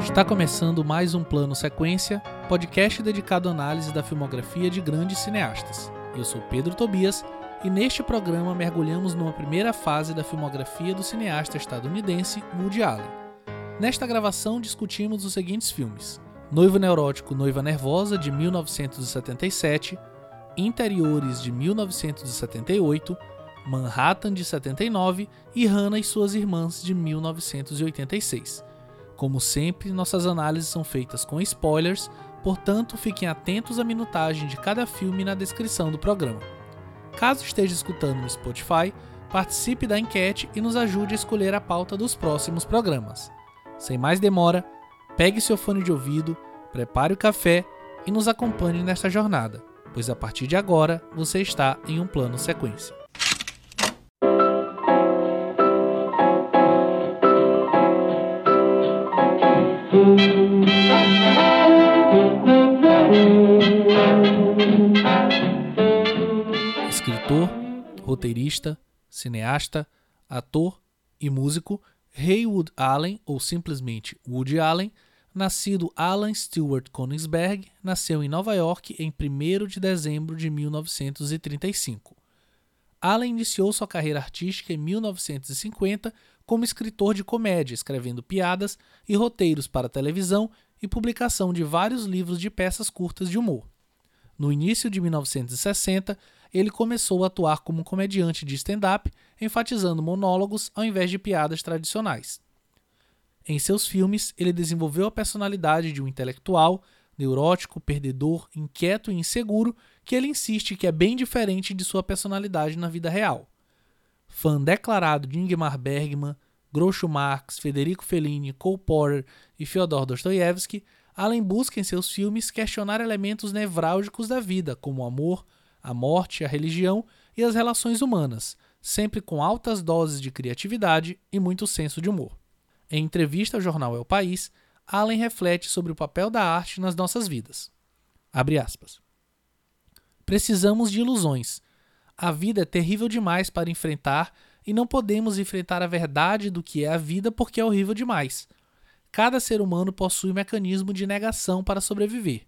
Está começando mais um Plano Sequência, podcast dedicado à análise da filmografia de grandes cineastas. Eu sou Pedro Tobias e neste programa mergulhamos numa primeira fase da filmografia do cineasta estadunidense Woody Allen. Nesta gravação discutimos os seguintes filmes: Noivo Neurótico Noiva Nervosa, de 1977, Interiores, de 1978, Manhattan, de 79 e Hannah e Suas Irmãs, de 1986. Como sempre, nossas análises são feitas com spoilers, portanto fiquem atentos à minutagem de cada filme na descrição do programa. Caso esteja escutando no Spotify, participe da enquete e nos ajude a escolher a pauta dos próximos programas. Sem mais demora, pegue seu fone de ouvido, prepare o café e nos acompanhe nesta jornada, pois a partir de agora você está em um Plano Sequência. Escritor, roteirista, cineasta, ator e músico, Woody Allen, ou simplesmente Woody Allen, nascido Alan Stewart Koenigsberg, nasceu em Nova York em 1º de dezembro de 1935. Allen iniciou sua carreira artística em 1950 como escritor de comédia, escrevendo piadas e roteiros para televisão e publicação de vários livros de peças curtas de humor. No início de 1960, ele começou a atuar como comediante de stand-up, enfatizando monólogos ao invés de piadas tradicionais. Em seus filmes, ele desenvolveu a personalidade de um intelectual, neurótico, perdedor, inquieto e inseguro, que ele insiste que é bem diferente de sua personalidade na vida real. Fã declarado de Ingmar Bergman, Groucho Marx, Federico Fellini, Cole Porter e Fiodor Dostoiévski, Allen busca em seus filmes questionar elementos nevrálgicos da vida, como o amor, a morte, a religião e as relações humanas, sempre com altas doses de criatividade e muito senso de humor. Em entrevista ao jornal El País, Allen reflete sobre o papel da arte nas nossas vidas. Abre aspas. Precisamos de ilusões. A vida é terrível demais para enfrentar e não podemos enfrentar a verdade do que é a vida porque é horrível demais. Cada ser humano possui um mecanismo de negação para sobreviver.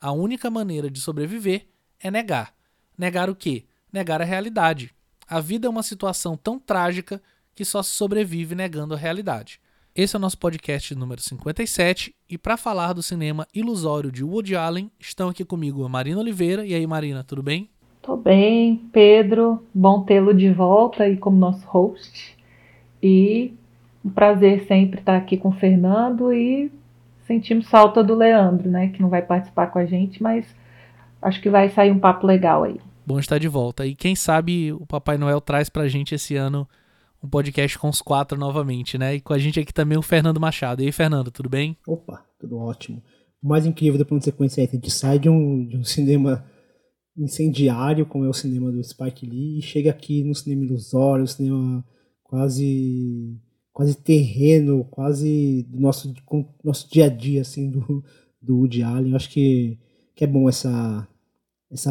A única maneira de sobreviver é negar. Negar o quê? Negar a realidade. A vida é uma situação tão trágica que só se sobrevive negando a realidade. Esse é o nosso podcast número 57 e para falar do cinema ilusório de Woody Allen estão aqui comigo a Marina Oliveira. E aí, Marina, tudo bem? Tô bem, Pedro. Bom tê-lo de volta aí como nosso host. E um prazer sempre estar aqui com o Fernando e sentimos falta do Leandro, né? Que não vai participar com a gente, mas acho que vai sair um papo legal aí. Bom estar de volta. E quem sabe o Papai Noel traz pra gente esse ano um podcast com os quatro novamente, né? E com a gente aqui também o Fernando Machado. E aí, Fernando, tudo bem? Opa, tudo ótimo. O mais incrível da Plano Sequência é que a gente sai de um cinema incendiário, como é o cinema do Spike Lee, e chega aqui no cinema ilusório, um cinema quase terreno, quase do nosso dia a dia, assim, do Woody Allen. Eu acho que é bom essa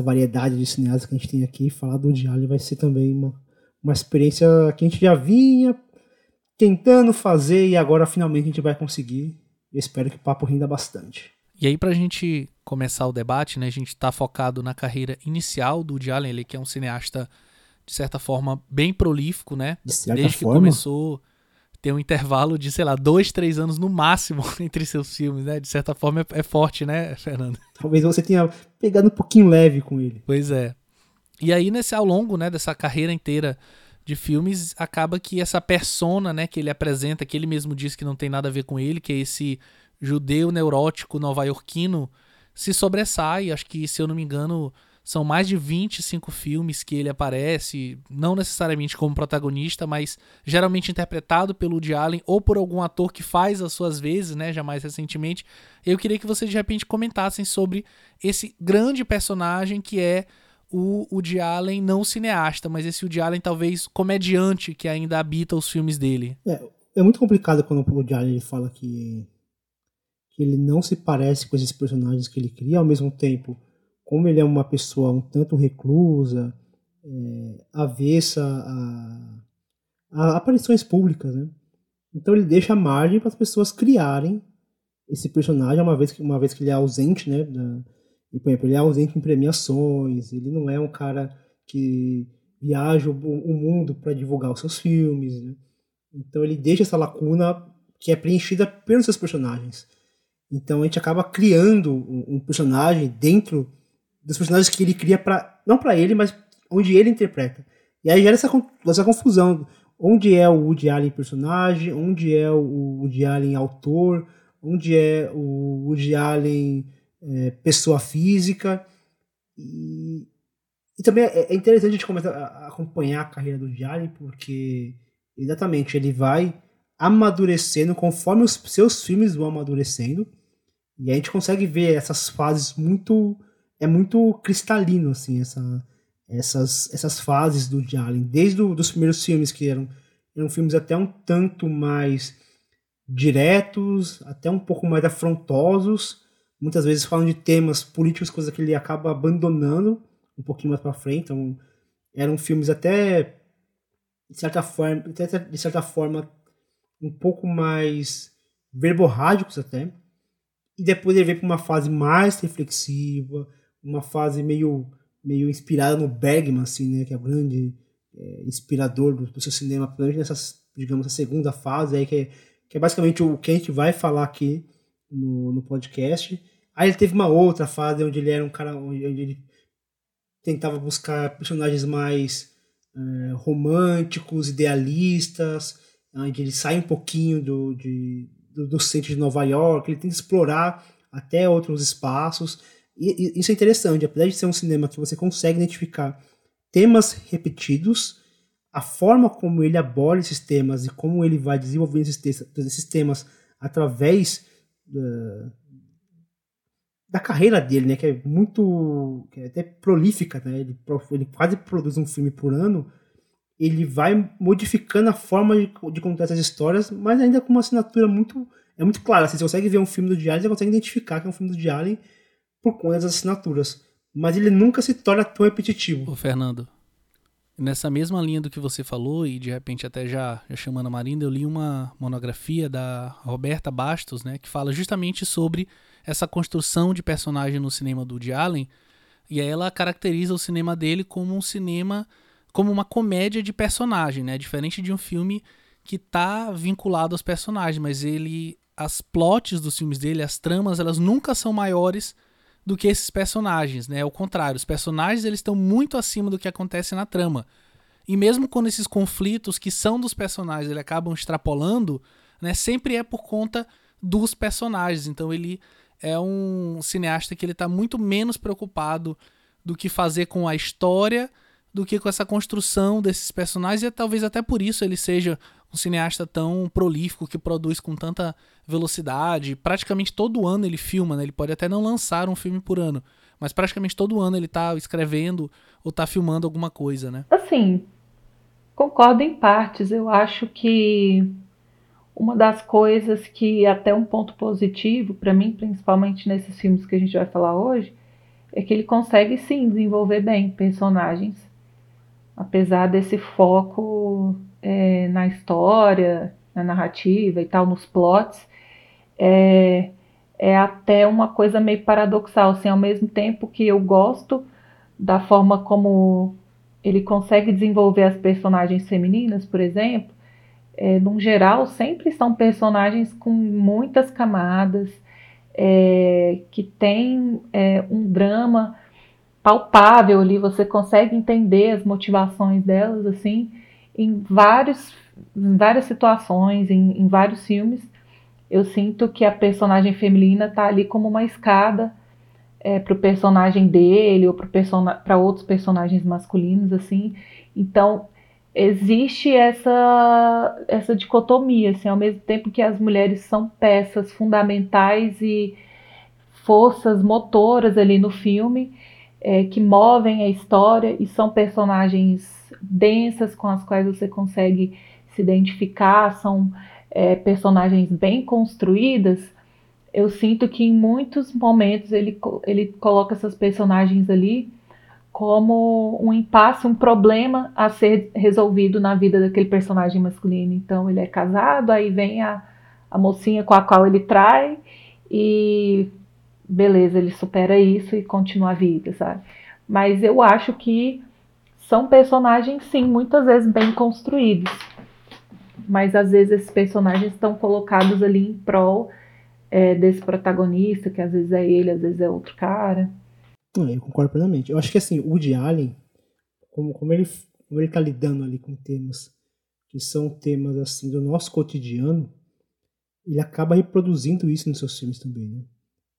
variedade de cineastas que a gente tem aqui. Falar do Woody Allen vai ser também uma experiência que a gente já vinha tentando fazer e agora finalmente a gente vai conseguir. Eu espero que o papo renda bastante. E aí, pra gente começar o debate, né, a gente tá focado na carreira inicial do Woody Allen, ele que é um cineasta, de certa forma, bem prolífico, né? Desde que começou... Tem um intervalo de, sei lá, 2-3 anos no máximo entre seus filmes, né? De certa forma é forte, né, Fernando? Talvez você tenha pegado um pouquinho leve com ele. Pois é. E aí, ao longo, né, dessa carreira inteira de filmes, acaba que essa persona, né, que ele apresenta, que ele mesmo diz que não tem nada a ver com ele, que é esse judeu neurótico nova-iorquino, se sobressai. Acho que, se eu não me engano, são mais de 25 filmes que ele aparece, não necessariamente como protagonista, mas geralmente interpretado pelo Woody Allen ou por algum ator que faz as suas vezes, né, já mais recentemente. Eu queria que vocês de repente comentassem sobre esse grande personagem que é o Woody Allen, não cineasta, mas esse Woody Allen talvez comediante que ainda habita os filmes dele. É muito complicado quando o Woody Allen ele fala que ele não se parece com esses personagens que ele cria, ao mesmo tempo como ele é uma pessoa um tanto reclusa, avessa a aparições públicas, né? Então ele deixa margem para as pessoas criarem esse personagem, uma vez que ele é ausente, né? E, por exemplo, ele é ausente em premiações, ele não é um cara que viaja o mundo para divulgar os seus filmes, né? Então ele deixa essa lacuna que é preenchida pelos seus personagens. Então a gente acaba criando um personagem dentro dos personagens que ele cria, não para ele, mas onde ele interpreta. E aí gera essa confusão. Onde é o Woody Allen personagem? Onde é o Woody Allen autor? Onde é o Woody Allen pessoa física? E também é interessante a gente começar a acompanhar a carreira do Woody Allen, porque exatamente ele vai amadurecendo conforme os seus filmes vão amadurecendo, e a gente consegue ver essas fases muito cristalino, assim, essas fases do Woody Allen, desde os primeiros filmes, que eram filmes até um tanto mais diretos, até um pouco mais afrontosos, muitas vezes falam de temas políticos, coisas que ele acaba abandonando um pouquinho mais para frente. Então eram filmes até de certa forma um pouco mais verborrágicos até, e depois ele veio para uma fase mais reflexiva, uma fase meio inspirada no Bergman, assim, né, que é o grande inspirador do seu cinema, principalmente nessa segunda fase aí, que é basicamente o que a gente vai falar aqui no podcast. Aí ele teve uma outra fase onde ele era um cara, onde ele tentava buscar personagens mais românticos, idealistas, onde ele sai um pouquinho do centro de Nova York, ele tenta explorar até outros espaços, e isso é interessante. Apesar de ser um cinema que você consegue identificar temas repetidos, a forma como ele aborda esses temas e como ele vai desenvolvendo esses temas através da carreira dele, né, que é muito, que é até prolífica, né, ele quase produz um filme por ano, ele vai modificando a forma de contar essas histórias, mas ainda com uma assinatura muito clara. Assim, você consegue ver um filme do Woody Allen, você consegue identificar que é um filme do Woody Allen por conta das assinaturas. Mas ele nunca se torna tão repetitivo. Ô, Fernando, nessa mesma linha do que você falou, e de repente até já chamando a Marinda, eu li uma monografia da Roberta Bastos, né, que fala justamente sobre essa construção de personagem no cinema do Woody Allen, e aí ela caracteriza o cinema dele como um cinema, como uma comédia de personagem, né? Diferente de um filme que tá vinculado aos personagens, mas as plots dos filmes dele, as tramas, elas nunca são maiores do que esses personagens, né? Ao contrário, os personagens, eles estão muito acima do que acontece na trama. E mesmo quando esses conflitos que são dos personagens, eles acabam extrapolando, né? Sempre é por conta dos personagens. Então ele é um cineasta que ele tá muito menos preocupado do que fazer com a história, do que com essa construção desses personagens, e talvez até por isso ele seja um cineasta tão prolífico, que produz com tanta velocidade. Praticamente todo ano ele filma, né? Ele pode até não lançar um filme por ano, mas praticamente todo ano ele tá escrevendo ou tá filmando alguma coisa, né? Assim, concordo em partes. Eu acho que uma das coisas que até um ponto positivo, para mim, principalmente nesses filmes que a gente vai falar hoje, é que ele consegue sim desenvolver bem personagens, apesar desse foco na história, na narrativa e tal, nos plots. É até uma coisa meio paradoxal, assim, ao mesmo tempo que eu gosto da forma como ele consegue desenvolver as personagens femininas, por exemplo, num geral, sempre são personagens com muitas camadas, que tem um drama palpável ali, você consegue entender as motivações delas, assim, em várias situações, em vários filmes. Eu sinto que a personagem feminina tá ali como uma escada pro personagem dele, ou para outros personagens masculinos, assim. Então, existe essa dicotomia, assim, ao mesmo tempo que as mulheres são peças fundamentais e forças motoras ali no filme, que movem a história e são personagens densas com as quais você consegue se identificar, são personagens bem construídas. Eu sinto que em muitos momentos ele coloca essas personagens ali como um impasse, um problema a ser resolvido na vida daquele personagem masculino. Então ele é casado, aí vem a mocinha com a qual ele trai e beleza, ele supera isso e continua a vida, sabe? Mas eu acho que são personagens, sim, muitas vezes bem construídos, mas às vezes esses personagens estão colocados ali em prol desse protagonista, que às vezes é ele, às vezes é outro cara. Eu concordo plenamente. Eu acho que assim, o Woody Allen, como ele tá lidando ali com temas que são temas assim do nosso cotidiano, ele acaba reproduzindo isso nos seus filmes também, né?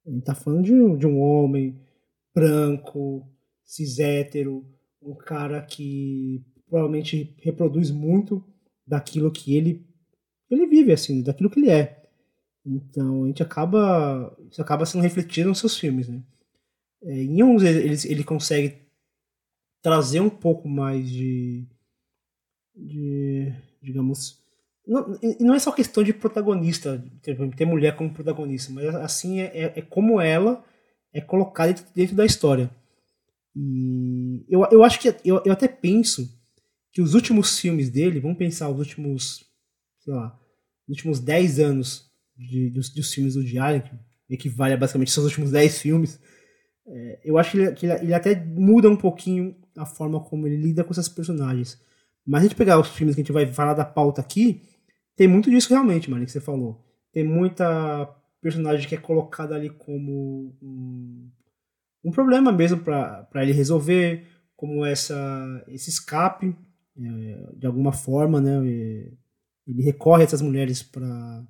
Ele tá falando de um homem branco, cis hétero, um cara que provavelmente reproduz muito daquilo que ele vive, assim, daquilo que ele é. Então, isso acaba sendo refletido nos seus filmes, né? Em uns ele consegue trazer um pouco mais de digamos, não é só questão de protagonista, ter mulher como protagonista, mas assim é como ela é colocada dentro da história. E eu acho que eu até penso que os últimos filmes dele, vamos pensar os últimos, sei lá, os últimos 10 anos dos filmes do Diário, que equivale a basicamente seus últimos 10 filmes, eu acho que ele até muda um pouquinho a forma como ele lida com essas personagens. Mas a gente pegar os filmes que a gente vai falar da pauta aqui, tem muito disso realmente, Marlene, que você falou. Tem muita personagem que é colocada ali como um problema mesmo para ele resolver, como esse escape, de alguma forma, né? Ele recorre a essas mulheres para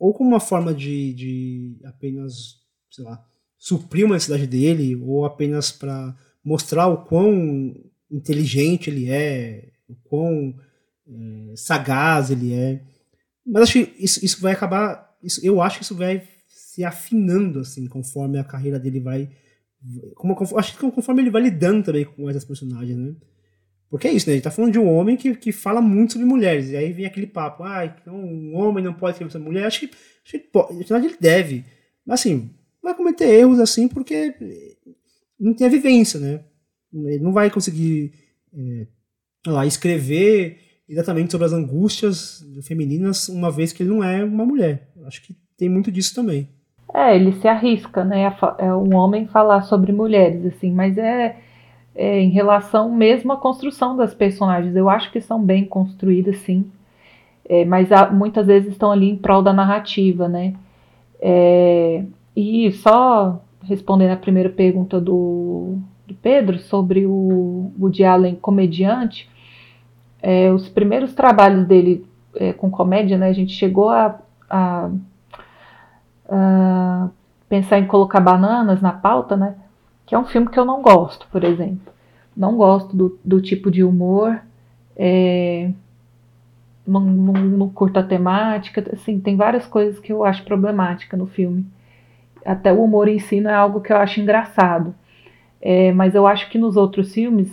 ou como uma forma de apenas, sei lá, suprir uma necessidade dele, ou apenas para mostrar o quão inteligente ele é, o quão sagaz ele é. Mas acho que isso vai acabar, eu acho que isso vai se afinando, assim, conforme a carreira dele vai, acho que conforme ele vai lidando também com essas personagens, né? Porque é isso, né? A gente tá falando de um homem que fala muito sobre mulheres, e aí vem aquele papo, então um homem não pode escrever sobre mulher. Acho que ele pode, na verdade ele deve, mas assim, vai cometer erros assim porque não tem a vivência, né? Ele não vai conseguir escrever exatamente sobre as angústias femininas, uma vez que ele não é uma mulher. Acho que tem muito disso também. Ele se arrisca, né? É um homem falar sobre mulheres, assim, mas é em relação mesmo à construção das personagens. Eu acho que são bem construídas, sim, mas muitas vezes estão ali em prol da narrativa, né? E só respondendo a primeira pergunta do Pedro sobre o Woody Allen comediante, os primeiros trabalhos dele com comédia, né, a gente chegou a pensar em colocar Bananas na pauta, né, que é um filme que eu não gosto, por exemplo. Não gosto do tipo de humor, não curto a temática, assim, tem várias coisas que eu acho problemática no filme. Até o humor em si não é algo que eu acho engraçado. Mas eu acho que nos outros filmes,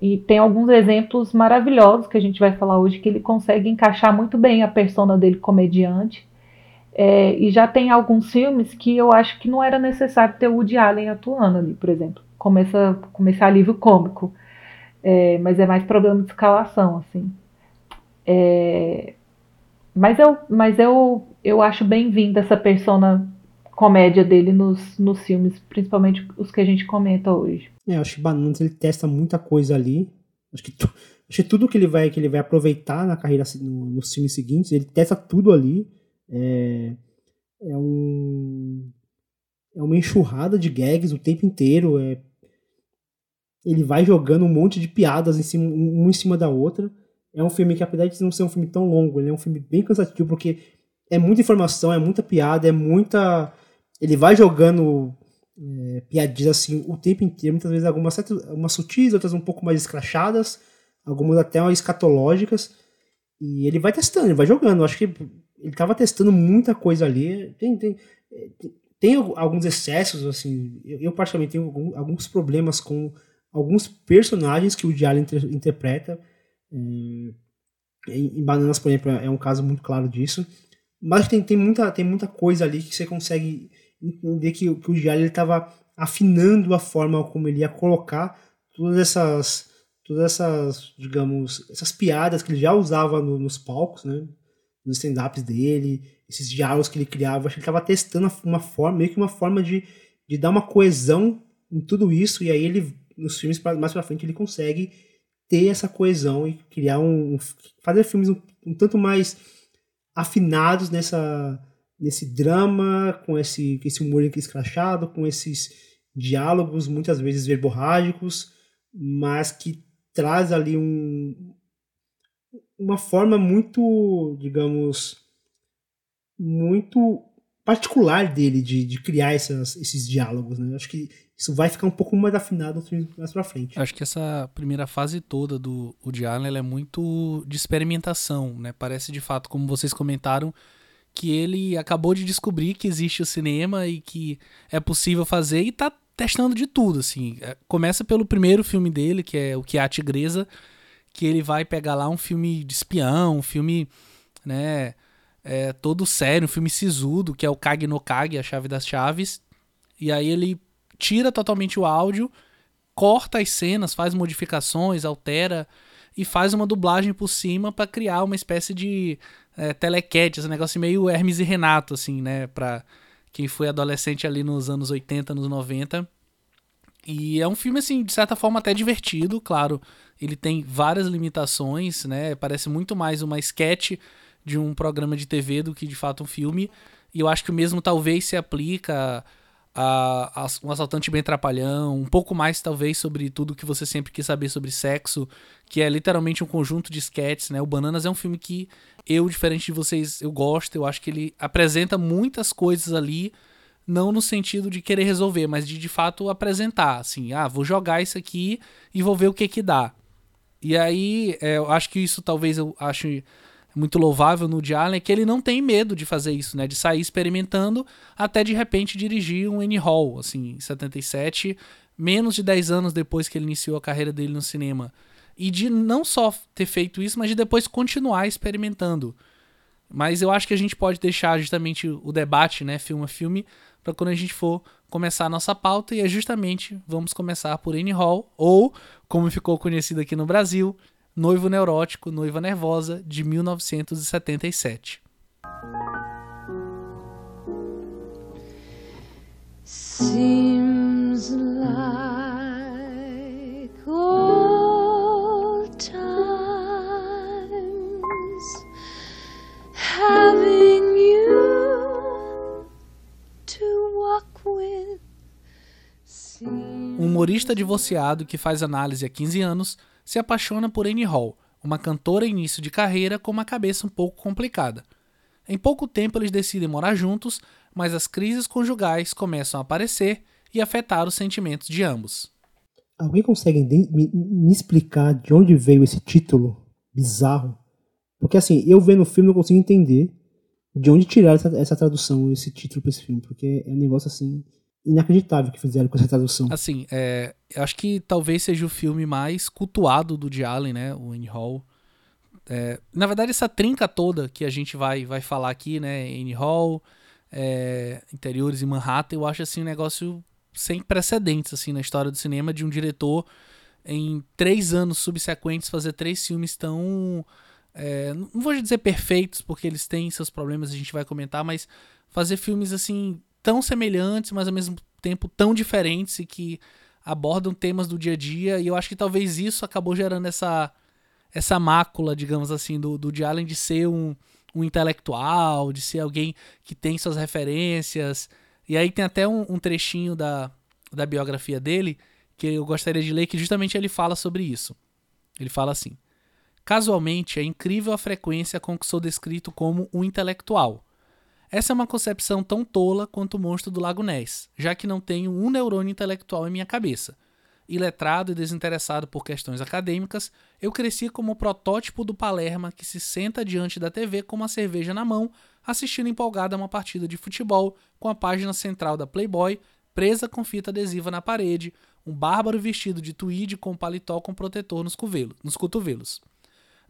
e tem alguns exemplos maravilhosos que a gente vai falar hoje, que ele consegue encaixar muito bem a persona dele comediante. E já tem alguns filmes que eu acho que não era necessário ter o Woody Allen atuando ali, por exemplo. Começar alívio cômico. Mas é mais problema de escalação, assim. Mas eu acho bem-vinda essa persona comédia dele nos filmes, principalmente os que a gente comenta hoje. Eu acho que Bananas, ele testa muita coisa ali. Acho que tudo que ele vai aproveitar na carreira, nos filmes seguintes, ele testa tudo ali. É uma enxurrada de gags o tempo inteiro. Ele vai jogando um monte de piadas uma em cima da outra. É um filme que, apesar de não ser um filme tão longo, ele é um filme bem cansativo, porque é muita informação, é muita piada, é muita... Ele vai jogando piadinhas assim o tempo inteiro, muitas vezes algumas sutis, outras um pouco mais escrachadas, algumas até mais escatológicas, e ele vai testando, ele vai jogando. Eu acho que ele estava testando muita coisa ali. Tem alguns excessos, assim, eu particularmente tenho alguns problemas com alguns personagens que o Woody Allen interpreta. Em Bananas, por exemplo, é um caso muito claro disso. Mas tem muita coisa ali que você consegue entender que o Woody Allen estava afinando a forma como ele ia colocar todas essas, digamos, essas piadas que ele já usava nos palcos, né? Nos stand-ups dele, esses diálogos que ele criava. Acho que ele estava testando uma forma, meio que uma forma de dar uma coesão em tudo isso, e aí ele, nos filmes mais pra frente, ele consegue ter essa coesão e criar fazer filmes um tanto mais afinados nesse drama, com esse humor escrachado, com esses diálogos muitas vezes verborrágicos, mas que traz ali uma forma muito, digamos, muito particular dele de criar esses diálogos, né? Acho que isso vai ficar um pouco mais afinado mais pra frente. Acho que essa primeira fase toda do Woody Allen, ela é muito de experimentação, né? Parece de fato, como vocês comentaram, que ele acabou de descobrir que existe o cinema e que é possível fazer e tá testando de tudo, assim. Começa pelo primeiro filme dele, que é O Que É, Tigresa, que ele vai pegar lá um filme de espião, um filme, né, todo sério, um filme sisudo, que é o Kage no Kage, A Chave das Chaves, e aí ele tira totalmente o áudio, corta as cenas, faz modificações, altera e faz uma dublagem por cima para criar uma espécie de telequete, um negócio meio Hermes e Renato, assim, né, pra quem foi adolescente ali nos anos 80, nos 90, e é um filme, assim, de certa forma até divertido, claro, ele tem várias limitações, né, parece muito mais uma sketch de um programa de TV do que de fato um filme, e eu acho que o mesmo talvez se aplica a Um Assaltante Bem Trapalhão, um pouco mais talvez sobre Tudo Que Você Sempre Quis Saber Sobre Sexo, que é literalmente um conjunto de sketches, né? O Bananas é um filme que eu, diferente de vocês, eu gosto, eu acho que ele apresenta muitas coisas ali, não no sentido de querer resolver, mas de fato apresentar, assim, vou jogar isso aqui e vou ver o que dá. E aí, eu acho que isso talvez eu acho muito louvável no Woody Allen, é que ele não tem medo de fazer isso, né? De sair experimentando até, de repente, dirigir um Annie Hall, assim, em 77, menos de 10 anos depois que ele iniciou a carreira dele no cinema. E de não só ter feito isso, mas de depois continuar experimentando. Mas eu acho que a gente pode deixar justamente o debate, né, filme a filme, para quando a gente for começar a nossa pauta, e é justamente, vamos começar por Annie Hall, ou, como ficou conhecido aqui no Brasil, Noivo Neurótico, Noiva Nervosa, de 1977. Seems like old times, having you to walk with. Um humorista divorciado que faz análise há 15 anos se apaixona por Annie Hall, uma cantora em início de carreira com uma cabeça um pouco complicada. Em pouco tempo eles decidem morar juntos, mas as crises conjugais começam a aparecer e afetar os sentimentos de ambos. Alguém consegue me explicar de onde veio esse título bizarro? Porque assim, eu vendo o filme não consigo entender de onde tirar essa tradução, esse título para esse filme, porque é um negócio assim inacreditável que fizeram com essa tradução. Assim, eu acho que talvez seja o filme mais cultuado do Woody Allen, né? O Annie Hall. Na verdade, essa trinca toda que a gente vai falar aqui, né? Annie Hall, Interiores e Manhattan, eu acho assim um negócio sem precedentes assim, na história do cinema, de um diretor em 3 anos subsequentes fazer 3 filmes tão... não vou dizer perfeitos, porque eles têm seus problemas, a gente vai comentar, mas fazer filmes assim tão semelhantes, mas ao mesmo tempo tão diferentes e que abordam temas do dia a dia, e eu acho que talvez isso acabou gerando essa mácula, digamos assim, do Woody Allen de ser um intelectual, de ser alguém que tem suas referências, e aí tem até um trechinho da biografia dele que eu gostaria de ler, que justamente ele fala sobre isso. Ele fala assim: casualmente, é incrível a frequência com que sou descrito como um intelectual. Essa é uma concepção tão tola quanto o monstro do Lago Ness, já que não tenho um neurônio intelectual em minha cabeça. Iletrado e desinteressado por questões acadêmicas, eu cresci como o protótipo do Palerma que se senta diante da TV com uma cerveja na mão, assistindo empolgado a uma partida de futebol com a página central da Playboy presa com fita adesiva na parede, um bárbaro vestido de tweed com paletó com protetor nos cotovelos.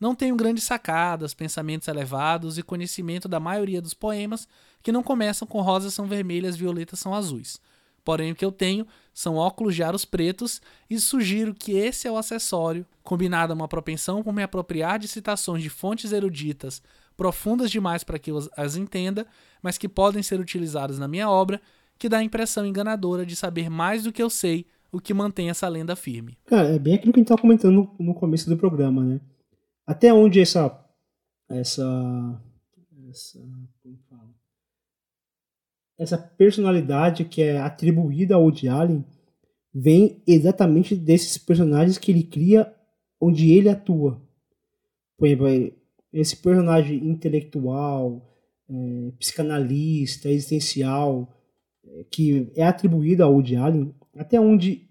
Não tenho grandes sacadas, pensamentos elevados e conhecimento da maioria dos poemas que não começam com rosas são vermelhas, violetas são azuis. Porém, o que eu tenho são óculos de aros pretos e sugiro que esse é o acessório, combinado a uma propensão por me apropriar de citações de fontes eruditas profundas demais para que eu as entenda, mas que podem ser utilizadas na minha obra, que dá a impressão enganadora de saber mais do que eu sei, o que mantém essa lenda firme. Cara, é bem aquilo que a gente estava comentando no começo do programa, né? Até onde essa personalidade que é atribuída ao Woody Allen vem exatamente desses personagens que ele cria onde ele atua. Por exemplo, esse personagem intelectual, psicanalista, existencial, que é atribuído ao Woody Allen, até onde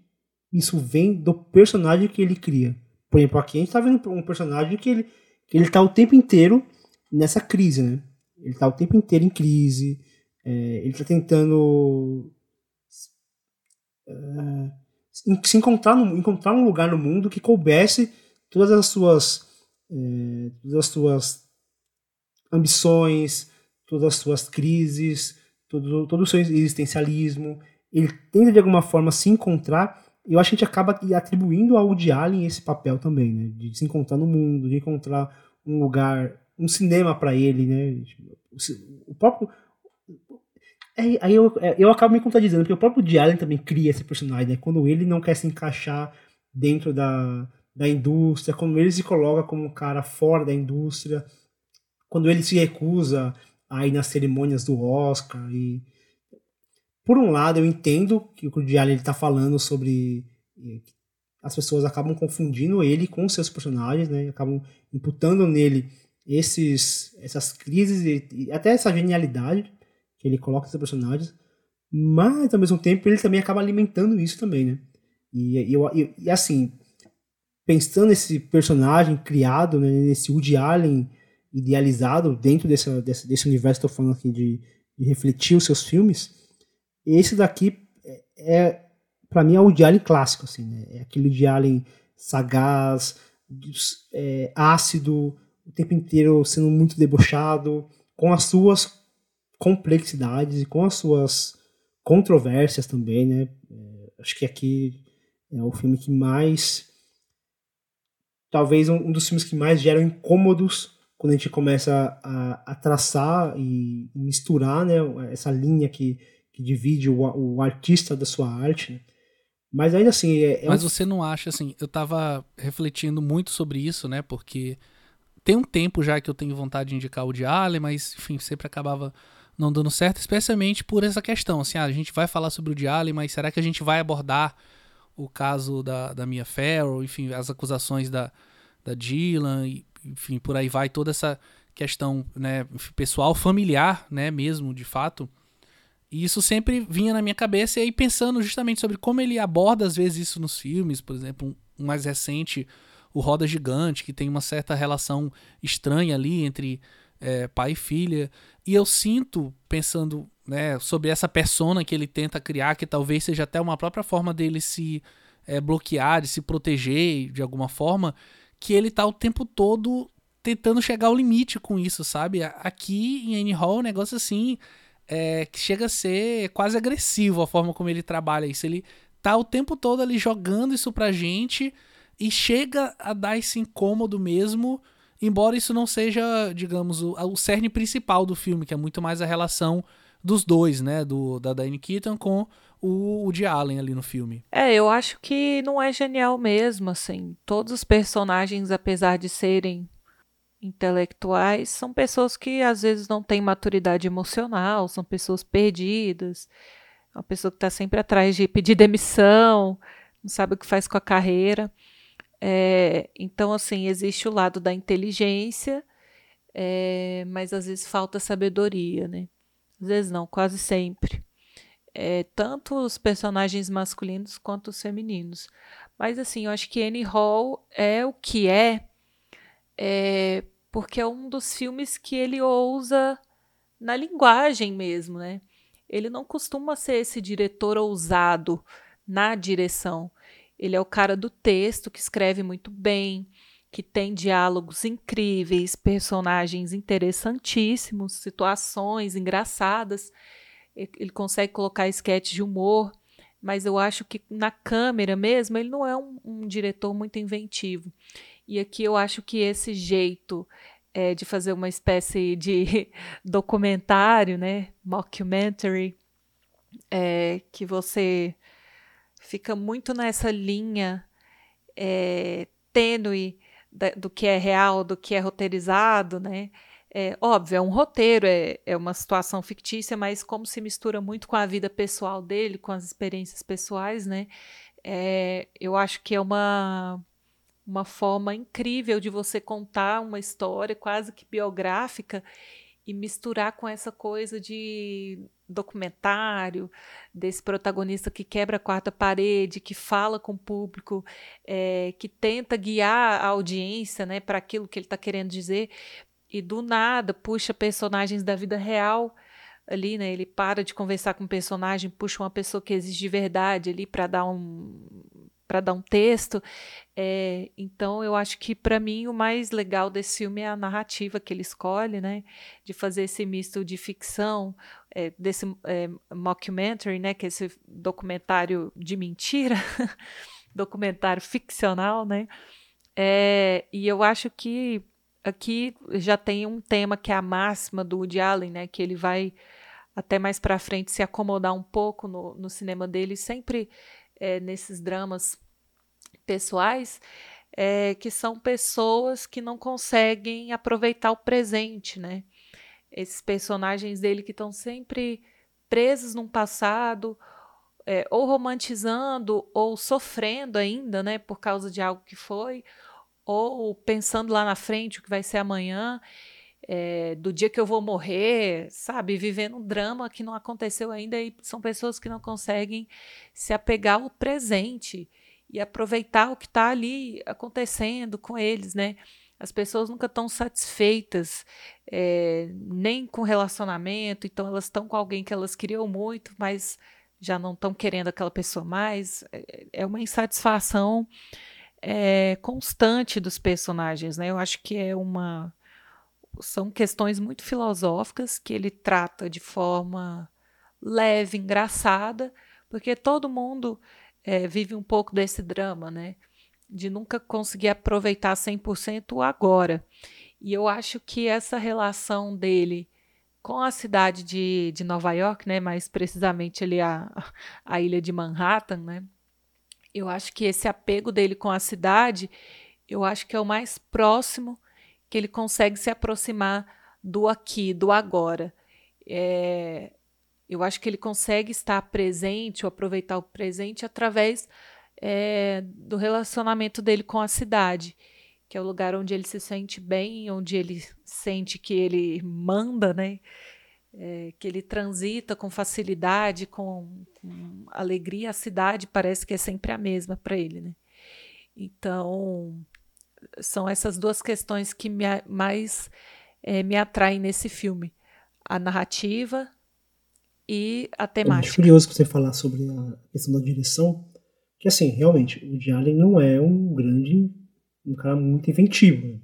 isso vem do personagem que ele cria. Por exemplo, aqui a gente está vendo um personagem que ele está o tempo inteiro nessa crise, né? Ele está o tempo inteiro em crise, ele está tentando se encontrar um lugar no mundo que coubesse todas as suas ambições, todas as suas crises, todo o seu existencialismo. Ele tenta de alguma forma se encontrar, e eu acho que a gente acaba atribuindo ao Woody Allen esse papel também, né? De se encontrar no mundo, de encontrar um lugar, um cinema para ele, né? O próprio... Aí eu acabo me contradizendo, porque o próprio Woody Allen também cria esse personagem, né? Quando ele não quer se encaixar dentro da indústria, quando ele se coloca como um cara fora da indústria, quando ele se recusa a ir nas cerimônias do Oscar. E por um lado eu entendo que o Woody Allen está falando sobre as pessoas acabam confundindo ele com seus personagens, né? Acabam imputando nele essas crises e até essa genialidade que ele coloca nos personagens, mas ao mesmo tempo ele também acaba alimentando isso também, né? E assim, pensando nesse personagem criado, né, nesse Woody Allen idealizado dentro desse universo que eu estou falando aqui de refletir os seus filmes, esse daqui é para mim é o Woody Allen clássico, assim, né? É aquele Woody Allen sagaz, ácido, o tempo inteiro sendo muito debochado, com as suas complexidades e com as suas controvérsias também, né? Acho que aqui é o filme que mais... Talvez um dos filmes que mais geram incômodos quando a gente começa a traçar e misturar, né, essa linha que divide o artista da sua arte, né? Mas ainda assim... Mas você não acha, assim... Eu tava refletindo muito sobre isso, né? Porque tem um tempo já que eu tenho vontade de indicar o Woody Allen, mas, enfim, sempre acabava... não dando certo, especialmente por essa questão, assim, a gente vai falar sobre o Woody Allen, mas será que a gente vai abordar o caso da Mia Farrow, enfim, as acusações da Dylan, enfim, por aí vai toda essa questão, né, pessoal, familiar, né, mesmo, de fato, e isso sempre vinha na minha cabeça, e aí pensando justamente sobre como ele aborda, às vezes, isso nos filmes, por exemplo, um mais recente, o Roda Gigante, que tem uma certa relação estranha ali entre... pai e filha, e eu sinto, pensando, né, sobre essa persona que ele tenta criar, que talvez seja até uma própria forma dele se bloquear, de se proteger de alguma forma, que ele tá o tempo todo tentando chegar ao limite com isso, sabe? Aqui em Annie Hall, um negócio assim, que chega a ser quase agressivo a forma como ele trabalha isso, ele tá o tempo todo ali jogando isso pra gente e chega a dar esse incômodo mesmo, embora isso não seja, digamos, o cerne principal do filme, que é muito mais a relação dos dois, né? Da Diane Keaton com o Woody Allen ali no filme. Eu acho que não é genial mesmo, assim. Todos os personagens, apesar de serem intelectuais, são pessoas que às vezes não têm maturidade emocional, são pessoas perdidas, uma pessoa que está sempre atrás de pedir demissão, não sabe o que faz com a carreira. Então, assim, existe o lado da inteligência, mas às vezes falta sabedoria, né? Às vezes não, quase sempre. Tanto os personagens masculinos quanto os femininos. Mas, assim, eu acho que Annie Hall é o que é porque é um dos filmes que ele ousa na linguagem mesmo, né? Ele não costuma ser esse diretor ousado na direção. Ele é o cara do texto, que escreve muito bem, que tem diálogos incríveis, personagens interessantíssimos, situações engraçadas. Ele consegue colocar sketches de humor. mas eu acho que na câmera mesmo ele não é um diretor muito inventivo. E aqui eu acho que esse jeito de fazer uma espécie de documentário, né, mockumentary, que você fica muito nessa linha tênue do que é real, do que é roteirizado, né? Óbvio, é um roteiro, é uma situação fictícia, mas como se mistura muito com a vida pessoal dele, com as experiências pessoais, né? Eu acho que é uma forma incrível de você contar uma história quase que biográfica e misturar com essa coisa de documentário, desse protagonista que quebra a quarta parede, que fala com o público, que tenta guiar a audiência, né, para aquilo que ele está querendo dizer, e do nada puxa personagens da vida real ali, né, ele para de conversar com o personagem, puxa uma pessoa que existe de verdade ali para dar um texto. Então, eu acho que, para mim, o mais legal desse filme é a narrativa que ele escolhe, né? De fazer esse misto de ficção, desse mockumentary, né? Que é esse documentário de mentira, documentário ficcional, né? E eu acho que aqui já tem um tema que é a máxima do Woody Allen, né? Que ele vai até mais para frente se acomodar um pouco no cinema dele, sempre... nesses dramas pessoais, que são pessoas que não conseguem aproveitar o presente, né? Esses personagens dele que estão sempre presos num passado, ou romantizando, ou sofrendo ainda, né? Por causa de algo que foi, ou pensando lá na frente o que vai ser amanhã, do dia que eu vou morrer, sabe? Vivendo um drama que não aconteceu ainda, e são pessoas que não conseguem se apegar ao presente e aproveitar o que está ali acontecendo com eles, né? As pessoas nunca estão satisfeitas, nem com relacionamento, então elas estão com alguém que elas queriam muito, mas já não estão querendo aquela pessoa mais. É uma insatisfação constante dos personagens, né? Eu acho que são questões muito filosóficas que ele trata de forma leve, engraçada, porque todo mundo vive um pouco desse drama, né? De nunca conseguir aproveitar 100% o agora. E eu acho que essa relação dele com a cidade de Nova York, né? Mais precisamente ali a ilha de Manhattan, né? Eu acho que esse apego dele com a cidade, eu acho que é o mais próximo que ele consegue se aproximar do aqui, do agora. Eu acho que ele consegue estar presente ou aproveitar o presente através do relacionamento dele com a cidade, que é o lugar onde ele se sente bem, onde ele sente que ele manda, né? Que ele transita com facilidade, com alegria. A cidade parece que é sempre a mesma para ele, né? Então... são essas duas questões que mais me atraem nesse filme. A narrativa e a temática. É curioso que você falar sobre a questão da direção, que assim, realmente, o Woody Allen não é um cara muito inventivo.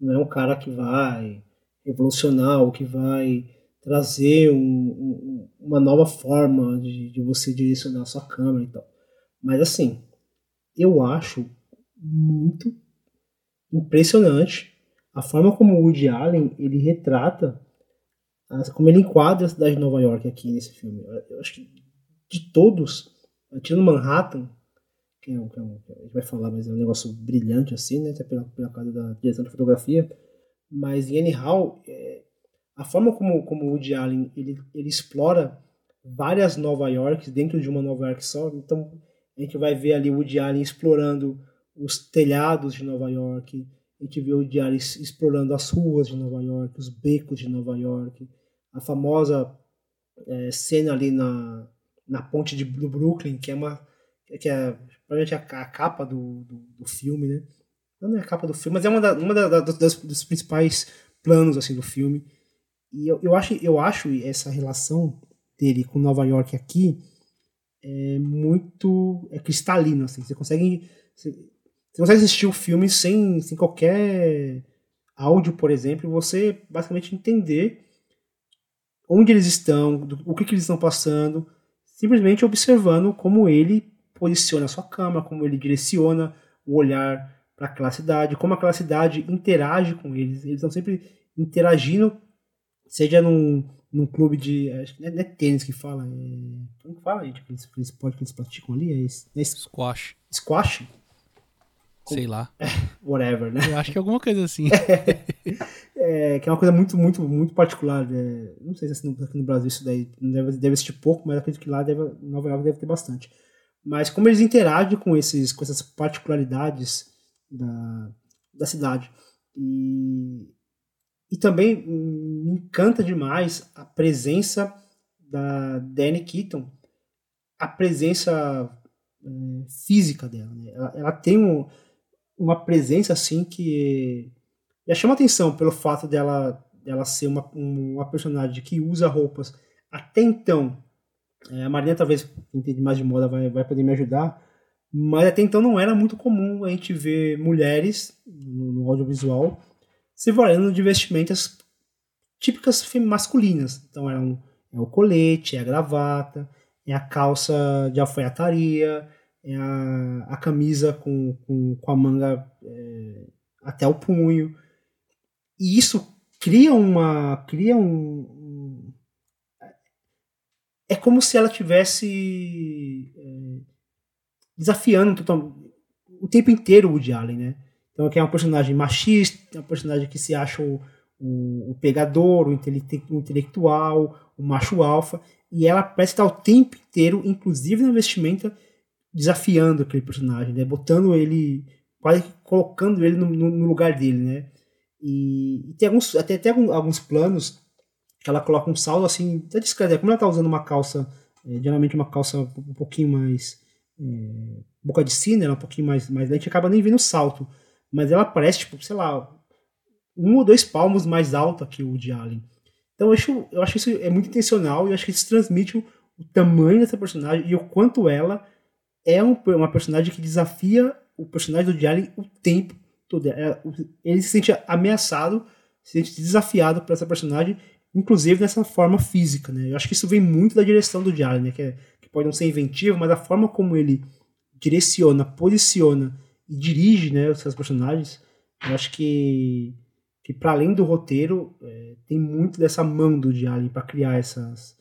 Não é um cara que vai revolucionar, ou que vai trazer uma nova forma de você direcionar a sua câmera e tal. Mas assim, eu acho muito impressionante a forma como o Woody Allen ele retrata, como ele enquadra a cidade de Nova York aqui nesse filme. Eu acho que de todos, tirando Manhattan, que é a gente vai falar, mas é um negócio brilhante assim, né, até pela causa da direção de fotografia, mas em anyhow, a forma como o Woody Allen ele explora várias Nova Yorks dentro de uma Nova York só. Então a gente vai ver ali o Woody Allen explorando os telhados de Nova York, a gente vê o Woody Allen explorando as ruas de Nova York, os becos de Nova York, a famosa cena ali na ponte do Brooklyn, que é provavelmente a capa do filme, né? Não é a capa do filme, mas é dos principais planos assim, do filme. E eu acho essa relação dele com Nova York aqui muito cristalina. Assim, você consegue assistir o filme sem qualquer áudio, por exemplo, e você basicamente entender onde eles estão, o que eles estão passando, simplesmente observando como ele posiciona a sua câmera, como ele direciona o olhar para a classe idade, como a classe idade interage com eles. Eles estão sempre interagindo, seja num clube de... Acho que não é tênis que fala. Como que fala, gente? Aquele esporte que eles praticam ali? É squash. Squash? Sei lá. É, whatever, né? Eu acho que é alguma coisa assim. Que é uma coisa muito, muito, muito particular. Né? Não sei se assim, aqui no Brasil isso daí deve existir pouco, mas acredito que lá em Nova York deve ter bastante. Mas como eles interagem com essas particularidades da cidade. E também me encanta demais a presença da Diane Keaton, a presença física dela. Né? Ela tem uma presença assim que já chama atenção pelo fato dela ser uma personagem que usa roupas até então. A Marina talvez quem entende mais de moda vai poder me ajudar, mas até então não era muito comum a gente ver mulheres no audiovisual se valendo de vestimentas típicas masculinas. Então é o colete, é a gravata, é a calça de alfaiataria, é a camisa com a manga até o punho. E isso cria um... É como se ela tivesse desafiando o tempo inteiro o Woody Allen, né? Então, que é um personagem machista, é um personagem que se acha o pegador, o intelectual, o macho alfa. E ela parece estar o tempo inteiro, inclusive na vestimenta, desafiando aquele personagem, né? Botando ele, quase colocando ele no lugar dele, né? E tem alguns planos que ela coloca um salto assim, até discreto. Como ela está usando uma calça, geralmente uma calça um pouquinho mais boca de sino, ela é um pouquinho mais... A gente acaba nem vendo o salto. Mas ela parece, tipo, sei lá, 1 ou 2 palmos mais alta que o Woody Allen. Então eu acho que isso é muito intencional e eu acho que isso transmite o tamanho dessa personagem e o quanto ela é uma personagem que desafia o personagem do Woody Allen o tempo todo. Ele se sente ameaçado, se sente desafiado por essa personagem, inclusive nessa forma física, né? Eu acho que isso vem muito da direção do Woody Allen, né? Que pode não ser inventivo, mas a forma como ele direciona, posiciona e dirige, né, os seus personagens, eu acho que para além do roteiro, tem muito dessa mão do Woody Allen para criar essas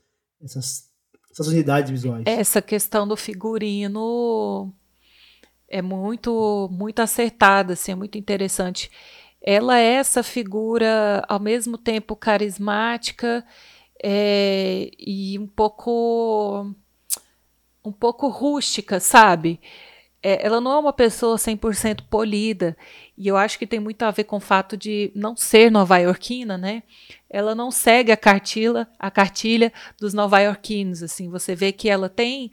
unidades visuais. Essa questão do figurino é muito, muito acertada, assim, é muito interessante. Ela é essa figura, ao mesmo tempo, carismática e um pouco rústica, sabe? Ela não é uma pessoa 100% polida, e eu acho que tem muito a ver com o fato de não ser nova-iorquina, né? Ela não segue a cartilha dos nova-iorquinos, assim. Você vê que ela tem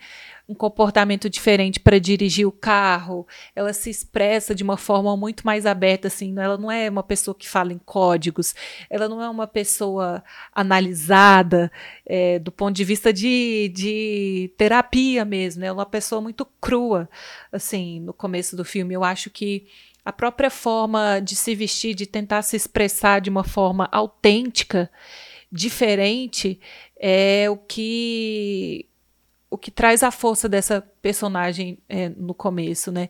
um comportamento diferente para dirigir o carro, ela se expressa de uma forma muito mais aberta, assim. Ela não é uma pessoa que fala em códigos, ela não é uma pessoa analisada do ponto de vista de terapia mesmo, é uma pessoa muito crua, assim, no começo do filme. Eu acho que a própria forma de se vestir, de tentar se expressar de uma forma autêntica, diferente, é o que traz a força dessa personagem no começo, né?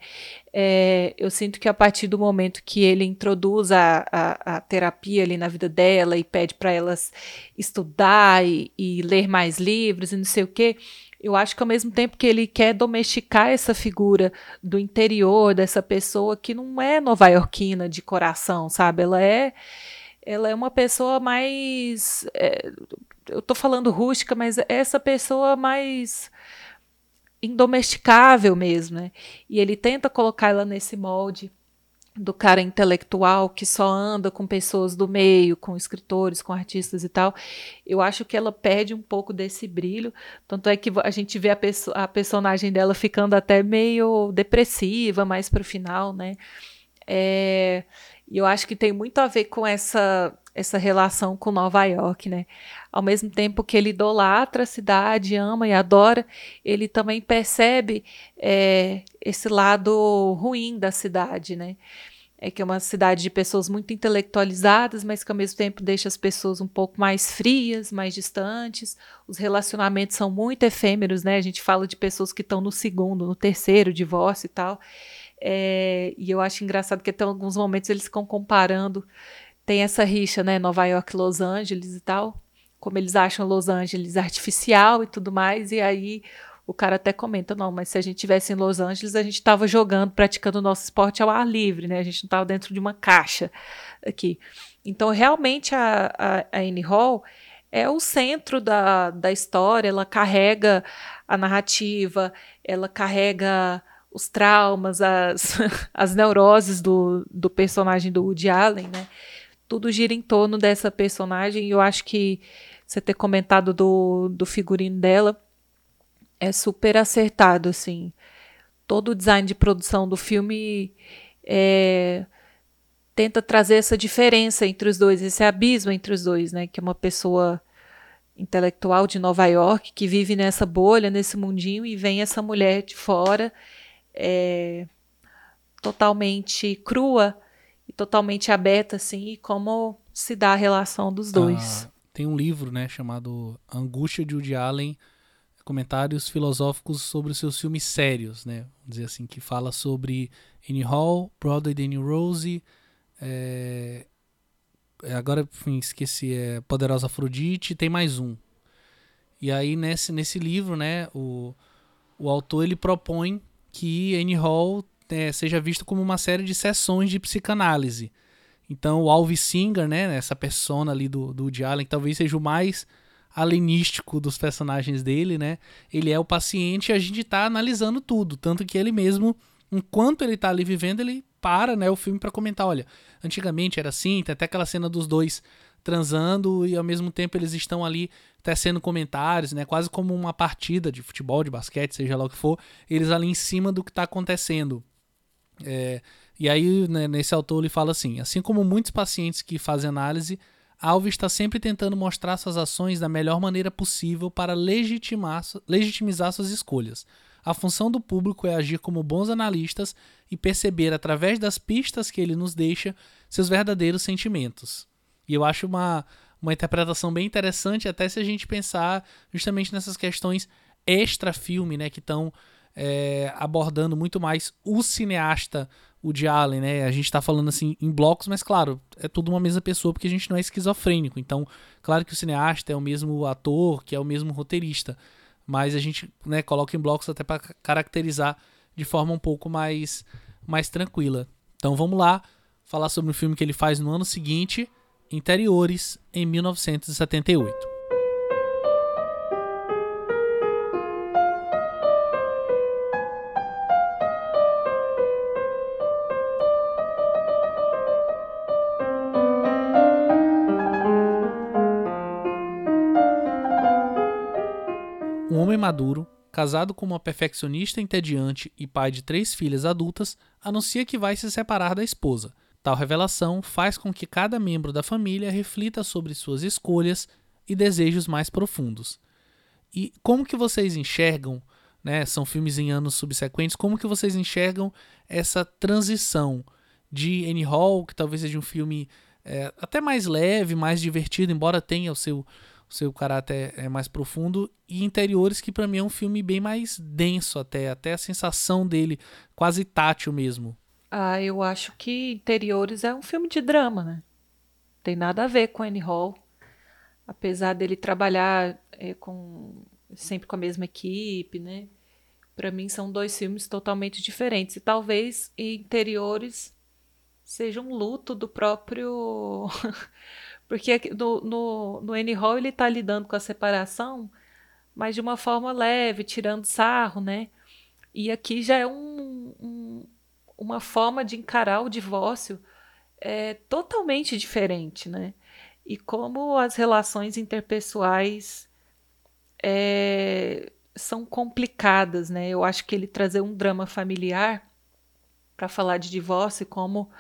Eu sinto que a partir do momento que ele introduz a terapia ali na vida dela e pede para elas estudar e ler mais livros e não sei o quê, eu acho que ao mesmo tempo que ele quer domesticar essa figura do interior dessa pessoa que não é nova-iorquina de coração, sabe? Ela é uma pessoa mais... eu tô falando rústica, mas essa pessoa mais indomesticável mesmo, né? E ele tenta colocar ela nesse molde do cara intelectual que só anda com pessoas do meio, com escritores, com artistas e tal. Eu acho que ela perde um pouco desse brilho, tanto é que a gente vê a personagem dela ficando até meio depressiva mais pro final, né? Eu acho que tem muito a ver com essa relação com Nova York, né? Ao mesmo tempo que ele idolatra a cidade, ama e adora, ele também percebe esse lado ruim da cidade, né? é que é uma cidade de pessoas muito intelectualizadas, mas que ao mesmo tempo deixa as pessoas um pouco mais frias, mais distantes. Os relacionamentos são muito efêmeros, né? A gente fala de pessoas que estão no segundo, no terceiro divórcio e tal. E eu acho engraçado que até alguns momentos eles ficam comparando. Tem essa rixa, né? Nova York, Los Angeles e tal. Como eles acham Los Angeles artificial e tudo mais. E aí o cara até comenta, não, mas se a gente estivesse em Los Angeles, a gente estava jogando, praticando o nosso esporte ao ar livre, né? A gente não estava dentro de uma caixa aqui. Então, realmente, a Annie Hall é o centro da história. Ela carrega a narrativa, ela carrega os traumas, as neuroses do personagem do Woody Allen, né? Tudo gira em torno dessa personagem. E eu acho que você ter comentado do figurino dela é super acertado, assim. Todo o design de produção do filme tenta trazer essa diferença entre os dois, esse abismo entre os dois, né? Que é uma pessoa intelectual de Nova York que vive nessa bolha, nesse mundinho, e vem essa mulher de fora totalmente crua e totalmente aberta, assim, e como se dá a relação dos dois. Tem um livro, né, chamado A Angústia de Woody Allen, comentários filosóficos sobre os seus filmes sérios, né, vamos dizer assim, que fala sobre Annie Hall, Broadway Danny Rose, agora, enfim, esqueci, Poderosa Afrodite, tem mais um. E aí, nesse livro, né, o autor, ele propõe que Annie Hall seja visto como uma série de sessões de psicanálise. Então, o Alves Singer, né, essa persona ali do Woody Allen, que talvez seja o mais alienístico dos personagens dele, né? Ele é o paciente e a gente tá analisando tudo, tanto que ele mesmo, enquanto ele tá ali vivendo, ele para, né, o filme para comentar, olha, antigamente era assim, tem até aquela cena dos dois transando e ao mesmo tempo eles estão ali tecendo comentários, né, quase como uma partida de futebol, de basquete, seja lá o que for, eles ali em cima do que tá acontecendo. E aí, né, nesse autor ele fala assim como muitos pacientes que fazem análise, Alves está sempre tentando mostrar suas ações da melhor maneira possível para legitimizar suas escolhas. A função do público é agir como bons analistas e perceber, através das pistas que ele nos deixa, seus verdadeiros sentimentos. E eu acho uma interpretação bem interessante, até se a gente pensar justamente nessas questões extra-filme, né, que estão abordando muito mais o cineasta, o Woody Allen, né? A gente tá falando assim em blocos, mas claro, é tudo uma mesma pessoa, porque a gente não é esquizofrênico. Então, claro que o cineasta é o mesmo ator, que é o mesmo roteirista, mas a gente, né, coloca em blocos até para caracterizar de forma um pouco mais tranquila. Então vamos lá falar sobre o filme que ele faz no ano seguinte, Interiores, em 1978. Maduro, casado com uma perfeccionista entediante e pai de 3 filhas adultas, anuncia que vai se separar da esposa. Tal revelação faz com que cada membro da família reflita sobre suas escolhas e desejos mais profundos. E como que vocês enxergam, né, são filmes em anos subsequentes, como que vocês enxergam essa transição de Annie Hall, que talvez seja um filme até mais leve, mais divertido, embora tenha o seu caráter é mais profundo, e Interiores, que pra mim é um filme bem mais denso, até a sensação dele quase tátil mesmo. Eu acho que Interiores é um filme de drama, né? Não tem nada a ver com Annie Hall, apesar dele trabalhar sempre com a mesma equipe, né? Pra mim são 2 filmes totalmente diferentes, e talvez Interiores seja um luto do próprio... Porque no Annie Hall ele está lidando com a separação, mas de uma forma leve, tirando sarro, né? E aqui já é uma forma de encarar o divórcio totalmente diferente, né? E como as relações interpessoais são complicadas, né? Eu acho que ele trazer um drama familiar para falar de divórcio e como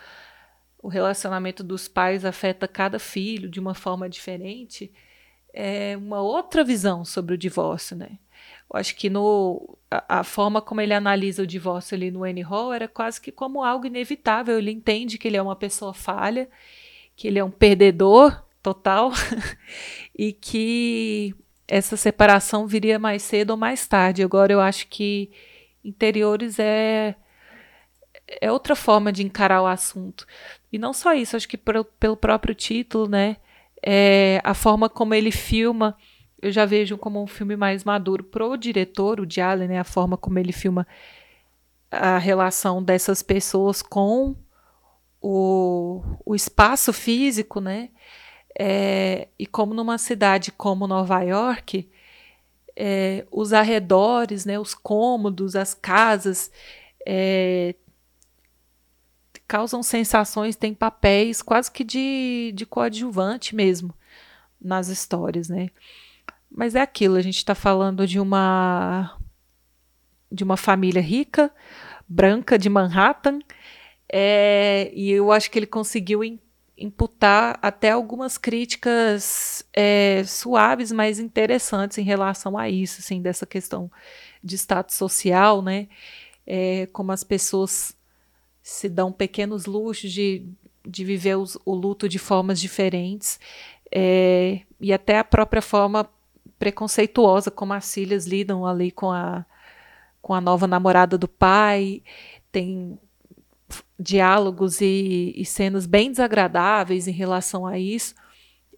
o relacionamento dos pais afeta cada filho de uma forma diferente, é uma outra visão sobre o divórcio, né? Eu acho que a forma como ele analisa o divórcio ali no Annie Hall era quase que como algo inevitável. Ele entende que ele é uma pessoa falha, que ele é um perdedor total e que essa separação viria mais cedo ou mais tarde. Agora eu acho que Interiores é outra forma de encarar o assunto. E não só isso, acho que pelo próprio título, né, a forma como ele filma, eu já vejo como um filme mais maduro para o diretor, o Woody Allen, né, a forma como ele filma a relação dessas pessoas com o espaço físico, né, e como numa cidade como Nova York, os arredores, né, os cômodos, as casas, causam sensações, têm papéis quase que de coadjuvante mesmo nas histórias, né? Mas é aquilo, a gente está falando de uma família rica, branca, de Manhattan, e eu acho que ele conseguiu imputar até algumas críticas suaves, mas interessantes em relação a isso, assim, dessa questão de status social, né? Como as pessoas se dão pequenos luxos de viver o luto de formas diferentes, e até a própria forma preconceituosa como as filhas lidam ali com a nova namorada do pai. Tem diálogos e cenas bem desagradáveis em relação a isso.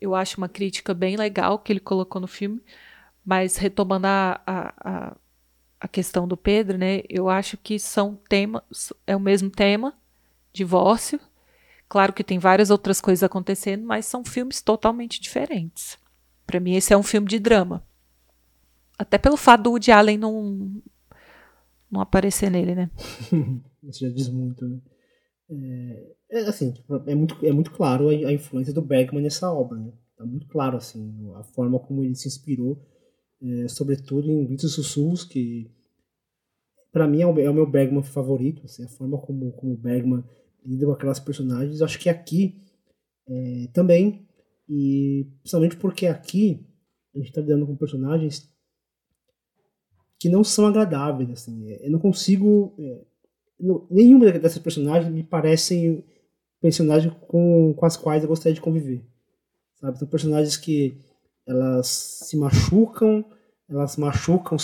Eu acho uma crítica bem legal que ele colocou no filme, mas retomando a questão do Pedro, né? Eu acho que é o mesmo tema, divórcio. Claro que tem várias outras coisas acontecendo, mas são filmes totalmente diferentes. Para mim, esse é um filme de drama. Até pelo fato do Woody Allen não aparecer nele, né? Isso já diz muito, né? Assim, é muito claro a influência do Bergman nessa obra, né? Tá muito claro, assim, a forma como ele se inspirou, sobretudo em Gritos e Sussurros, que para mim é o meu Bergman favorito, assim, a forma como o Bergman lida com aquelas personagens. Acho que aqui também, e principalmente porque aqui a gente está lidando com personagens que não são agradáveis, assim. Eu não consigo, nenhuma dessas personagens me parecem personagens com as quais eu gostaria de conviver, sabe? São personagens que elas se machucam,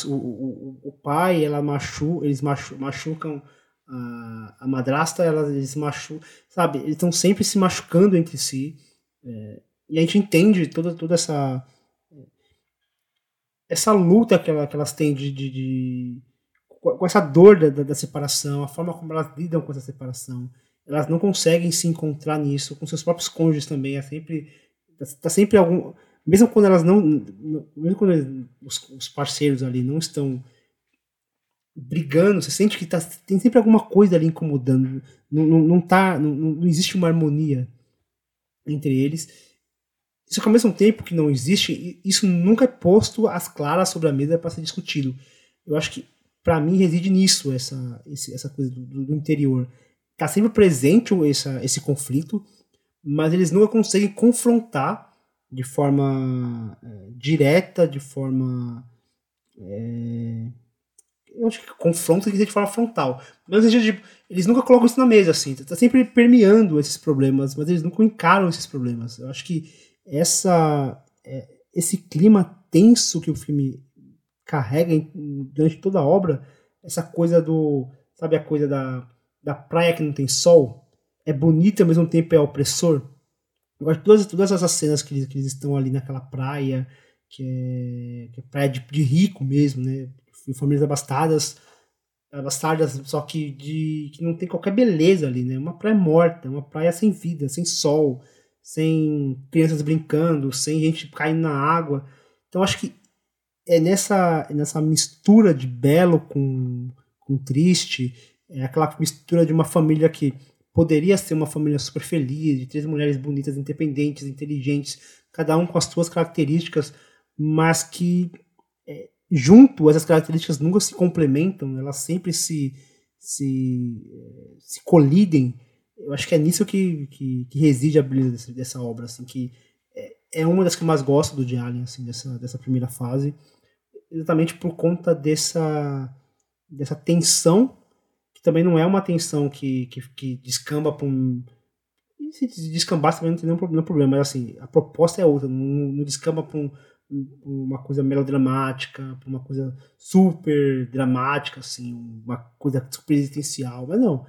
o pai, eles machucam a madrasta, eles machucam, sabe? Eles estão sempre se machucando entre si, e a gente entende toda essa luta que elas têm com essa dor da separação, a forma como elas lidam com essa separação. Elas não conseguem se encontrar nisso, com seus próprios cônjuges também, tá sempre algum... Mesmo quando elas os parceiros ali não estão brigando, você sente que tem sempre alguma coisa ali incomodando. Não existe uma harmonia entre eles. Só que ao mesmo tempo que não existe, isso nunca é posto às claras sobre a mesa para ser discutido. Eu acho que, para mim, reside nisso essa coisa do interior. Está sempre presente esse conflito, mas eles nunca conseguem confrontar de forma direta, de forma... eu acho que confronto tem que ser de forma frontal. Mas eles nunca colocam isso na mesa, assim. Tá sempre permeando esses problemas, mas eles nunca encaram esses problemas. Eu acho que esse clima tenso que o filme carrega durante toda a obra, essa coisa do... Sabe, a coisa da praia que não tem sol? É bonita, ao mesmo tempo é opressor. Agora, todas essas cenas que eles estão ali naquela praia, que é praia de rico mesmo, né? Famílias abastadas, só que não tem qualquer beleza ali, né? Uma praia morta, uma praia sem vida, sem sol, sem crianças brincando, sem gente caindo na água. Então, acho que é nessa mistura de belo com triste, é aquela mistura de uma família que poderia ser uma família super feliz, de 3 mulheres bonitas, independentes, inteligentes, cada um com as suas características, mas que, junto, essas características nunca se complementam, elas sempre se colidem. Eu acho que é nisso que reside a beleza dessa obra, assim, que é uma das que eu mais gosto do Woody Allen, assim, dessa primeira fase. exatamente por conta dessa tensão, que também não é uma tensão que descamba para um... E se descambar também não tem nenhum problema, mas assim, a proposta é outra, não descamba para uma coisa melodramática, para uma coisa super dramática, assim, uma coisa super existencial, mas não.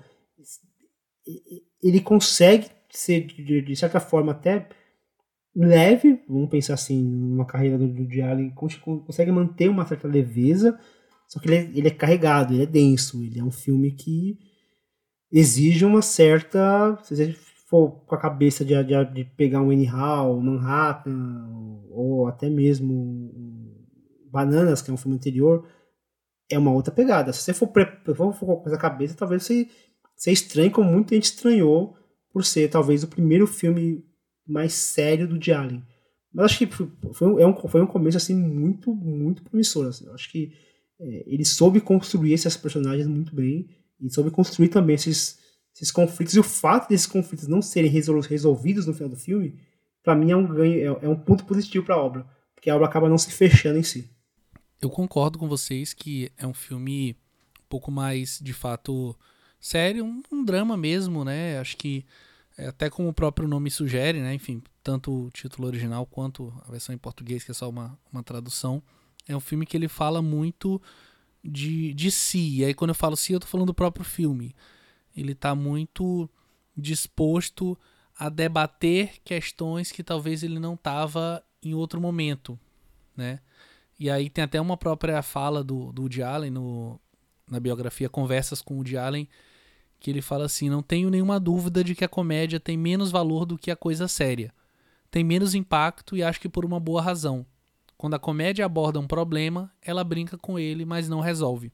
Ele consegue ser, de certa forma, até leve, vamos pensar assim, numa carreira do Woody Allen, consegue manter uma certa leveza, só que ele é carregado, ele é denso, ele é um filme que exige uma certa... Se você for com a cabeça de pegar um Anyhow, Manhattan, ou até mesmo Bananas, que é um filme anterior, é uma outra pegada. Se você for com essa cabeça, talvez você estranhe, como muita gente estranhou, por ser talvez o primeiro filme mais sério do Woody Allen. Mas acho que foi um começo assim, muito, muito promissor. Assim. Eu acho que ele soube construir esses personagens muito bem e soube construir também esses conflitos. E o fato desses conflitos não serem resolvidos no final do filme, para mim é um ganho, é um ponto positivo para a obra, porque a obra acaba não se fechando em si. Eu concordo com vocês que é um filme um pouco mais, de fato, sério, um drama mesmo, né? Acho que até como o próprio nome sugere, né? Enfim, tanto o título original quanto a versão em português, que é só uma tradução, é um filme que ele fala muito de si. E aí quando eu falo si, eu tô falando do próprio filme. Ele tá muito disposto a debater questões que talvez ele não tava em outro momento, né? E aí tem até uma própria fala do Woody Allen na biografia Conversas com o Woody Allen, que ele fala assim: não tenho nenhuma dúvida de que a comédia tem menos valor do que a coisa séria. Tem menos impacto e acho que por uma boa razão. Quando a comédia aborda um problema, ela brinca com ele, mas não resolve.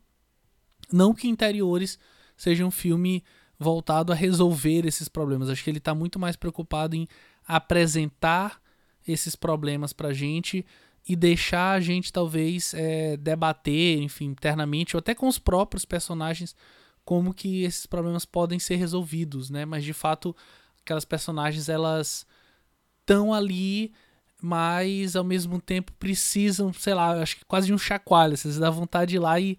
Não que Interiores seja um filme voltado a resolver esses problemas. Acho que ele está muito mais preocupado em apresentar esses problemas para a gente e deixar a gente talvez debater, enfim, internamente, ou até com os próprios personagens, como que esses problemas podem ser resolvidos, né? Mas, de fato, aquelas personagens, elas estão ali, mas, ao mesmo tempo, precisam, sei lá, acho que quase de um chacoalho. Vocês dá vontade de ir lá e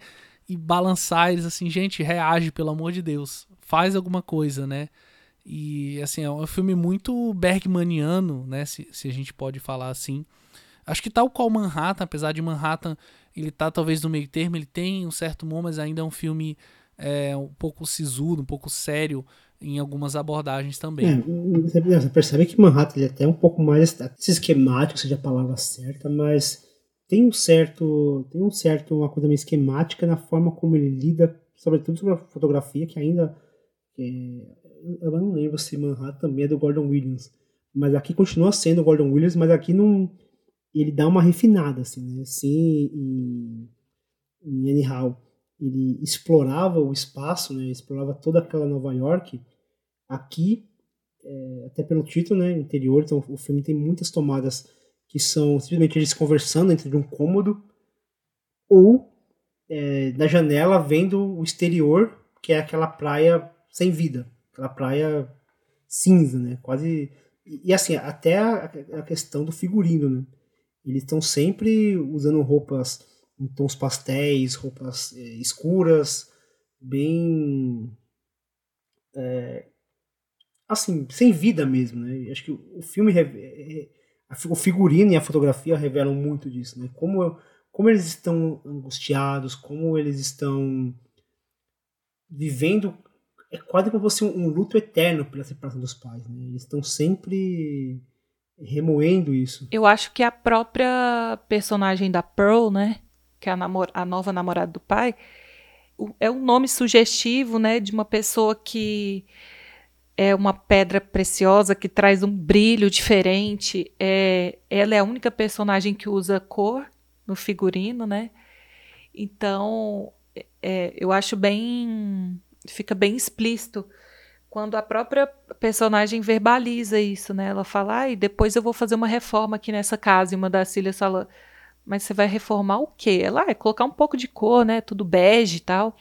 balançar eles, assim, gente, reage, pelo amor de Deus. Faz alguma coisa, né? E, assim, é um filme muito bergmaniano, né? Se a gente pode falar assim. Acho que tal qual Manhattan, apesar de Manhattan, ele tá, talvez, no meio termo, ele tem um certo humor, mas ainda é um filme... um pouco sisudo, um pouco sério em algumas abordagens também. Você percebe que Manhattan ele é até um pouco mais esquemático, seja a palavra certa, mas tem uma coisa meio esquemática na forma como ele lida, sobretudo sobre a fotografia, que ainda eu não lembro se Manhattan também é do Gordon Willis, mas aqui continua sendo o Gordon Willis, mas aqui não, ele dá uma refinada assim, né? Assim, em Anyhow ele explorava o espaço, né? Explorava toda aquela Nova York. Aqui, até pelo título, né? Interior, então o filme tem muitas tomadas que são simplesmente eles conversando dentro de um cômodo ou da janela vendo o exterior, que é aquela praia sem vida, aquela praia cinza, né? Quase... E assim, até a questão do figurino, né? Eles estão sempre usando roupas... Então, os pastéis, roupas escuras, bem... assim, sem vida mesmo, né? Acho que o filme... O figurino e a fotografia revelam muito disso, né? Como eles estão angustiados, como eles estão vivendo... É quase como se fosse um luto eterno pela separação dos pais, né? Eles estão sempre remoendo isso. Eu acho que a própria personagem da Pearl, né? Que é a nova namorada do pai, é um nome sugestivo, né, de uma pessoa que é uma pedra preciosa, que traz um brilho diferente. Ela é a única personagem que usa cor no figurino, né? Então, eu acho bem... Fica bem explícito quando a própria personagem verbaliza isso, né? Ela fala, e depois eu vou fazer uma reforma aqui nessa casa, e uma das filhas fala... Mas você vai reformar o quê? Ela é colocar um pouco de cor, né? Tudo bege e tal.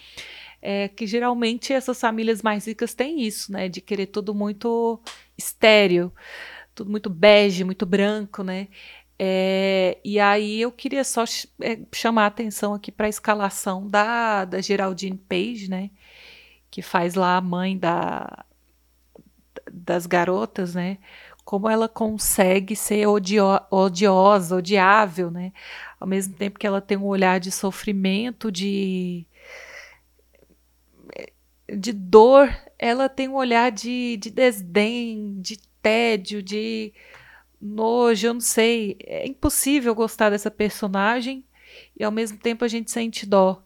Que geralmente essas famílias mais ricas têm isso, né? De querer tudo muito estéril, tudo muito bege, muito branco, né? E aí eu queria só chamar a atenção aqui para a escalação da Geraldine Page, né, que faz lá a mãe das garotas, né, como ela consegue ser odiosa, odiável, né, ao mesmo tempo que ela tem um olhar de sofrimento, de dor, ela tem um olhar de desdém, de tédio, de nojo, eu não sei. É impossível gostar dessa personagem e, ao mesmo tempo, a gente sente dó.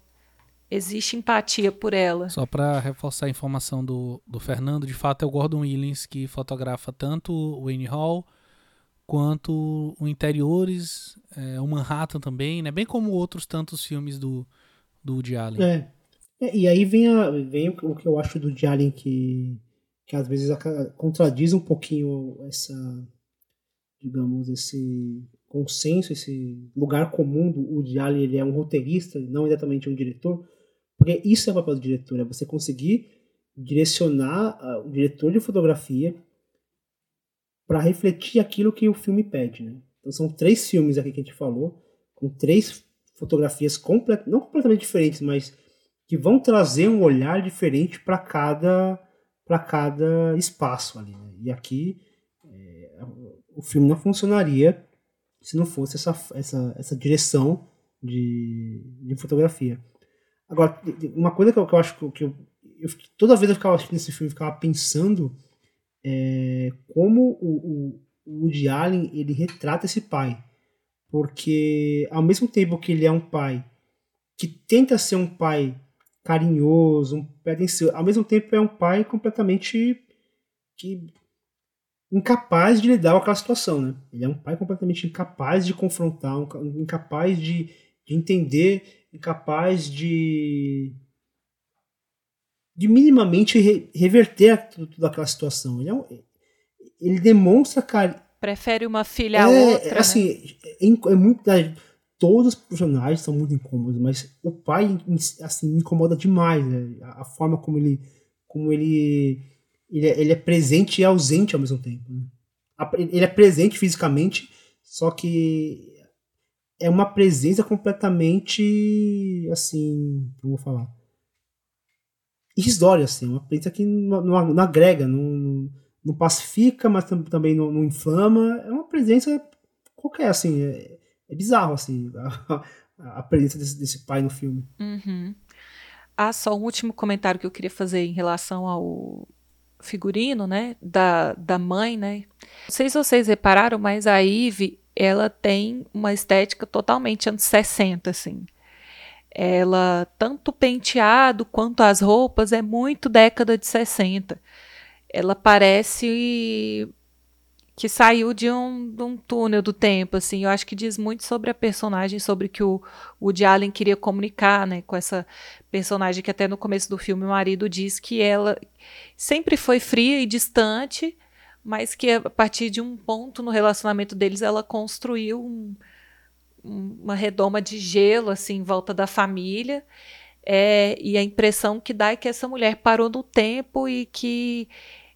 Existe empatia por ela. Só para reforçar a informação do Fernando, de fato é o Gordon Willis que fotografa tanto o Annie Hall quanto o Interiores, o Manhattan também, né? Bem como outros tantos filmes do Woody Allen. E aí vem o que eu acho do Woody Allen que às vezes contradiz um pouquinho essa, digamos, esse consenso, esse lugar comum do Woody Allen. Ele é um roteirista, não exatamente um diretor, porque isso é o papel do diretor, é você conseguir direcionar o diretor de fotografia para refletir aquilo que o filme pede, né? Então são 3 filmes aqui que a gente falou, com 3 fotografias não completamente diferentes, mas que vão trazer um olhar diferente para cada espaço ali, né? E aqui o filme não funcionaria se não fosse essa direção de fotografia. Agora, uma coisa que eu acho que eu toda vez eu ficava assistindo esse filme, eu ficava pensando como o Woody Allen, ele retrata esse pai, porque ao mesmo tempo que ele é um pai que tenta ser um pai carinhoso, pretencioso, ao mesmo tempo é um pai completamente incapaz de lidar com aquela situação, né? Ele é um pai completamente incapaz de confrontar, incapaz de entender, incapaz de minimamente reverter toda aquela situação. Ele demonstra, cara, prefere uma filha a outra, assim, né? É muito... Todos os personagens são muito incômodos, mas o pai, assim, me incomoda demais, né? A forma como ele é presente e ausente ao mesmo tempo, né? Ele é presente fisicamente, só que é uma presença completamente, assim, como eu vou falar, irrisória, assim, uma presença que não agrega, não pacifica, mas também não inflama. É uma presença qualquer, assim, é bizarro, assim, a presença desse pai no filme. Uhum. Só um último comentário que eu queria fazer em relação ao figurino, né, da mãe, né. Não sei se vocês repararam, mas a Ivy, ela tem uma estética totalmente anos 60, assim. Ela, tanto o penteado quanto as roupas, é muito década de 60. Ela parece que saiu de um túnel do tempo, assim. Eu acho que diz muito sobre a personagem, sobre o que o Woody Allen queria comunicar, né, com essa personagem que até no começo do filme o marido diz que ela sempre foi fria e distante, mas que a partir de um ponto no relacionamento deles ela construiu uma redoma de gelo, assim, em volta da família. E a impressão que dá é que essa mulher parou no tempo e que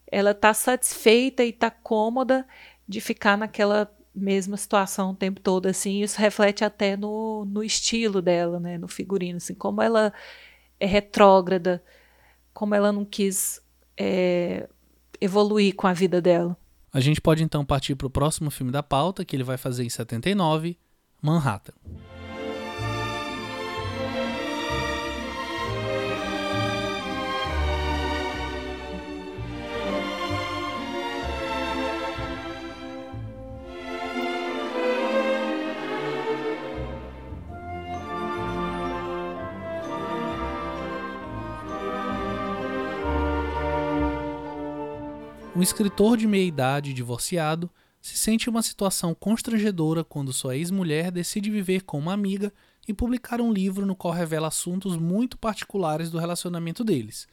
ela está satisfeita e está cômoda de ficar naquela mesma situação o tempo todo, assim. Isso reflete até no estilo dela, né, no figurino, assim, como ela é retrógrada, como ela não quis evoluir com a vida dela. A gente pode então partir para o próximo filme da pauta, que ele vai fazer em 79, Manhattan. Um escritor de meia-idade divorciado se sente em uma situação constrangedora quando sua ex-mulher decide viver com uma amiga e publicar um livro no qual revela assuntos muito particulares do relacionamento deles.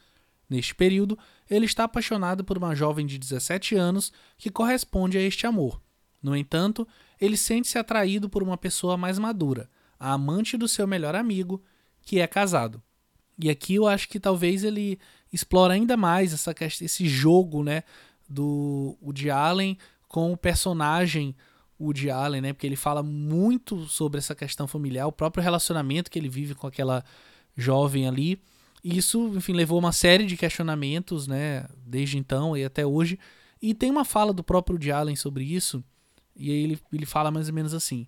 Neste período, ele está apaixonado por uma jovem de 17 anos que corresponde a este amor. No entanto, ele sente-se atraído por uma pessoa mais madura, a amante do seu melhor amigo, que é casado. E aqui eu acho que talvez ele explora ainda mais esse jogo, né, do Woody Allen com o personagem Woody Allen, né? Porque ele fala muito sobre essa questão familiar, o próprio relacionamento que ele vive com aquela jovem ali. E isso, enfim, levou uma série de questionamentos, né? Desde então e até hoje. E tem uma fala do próprio Woody Allen sobre isso, e aí ele fala mais ou menos assim: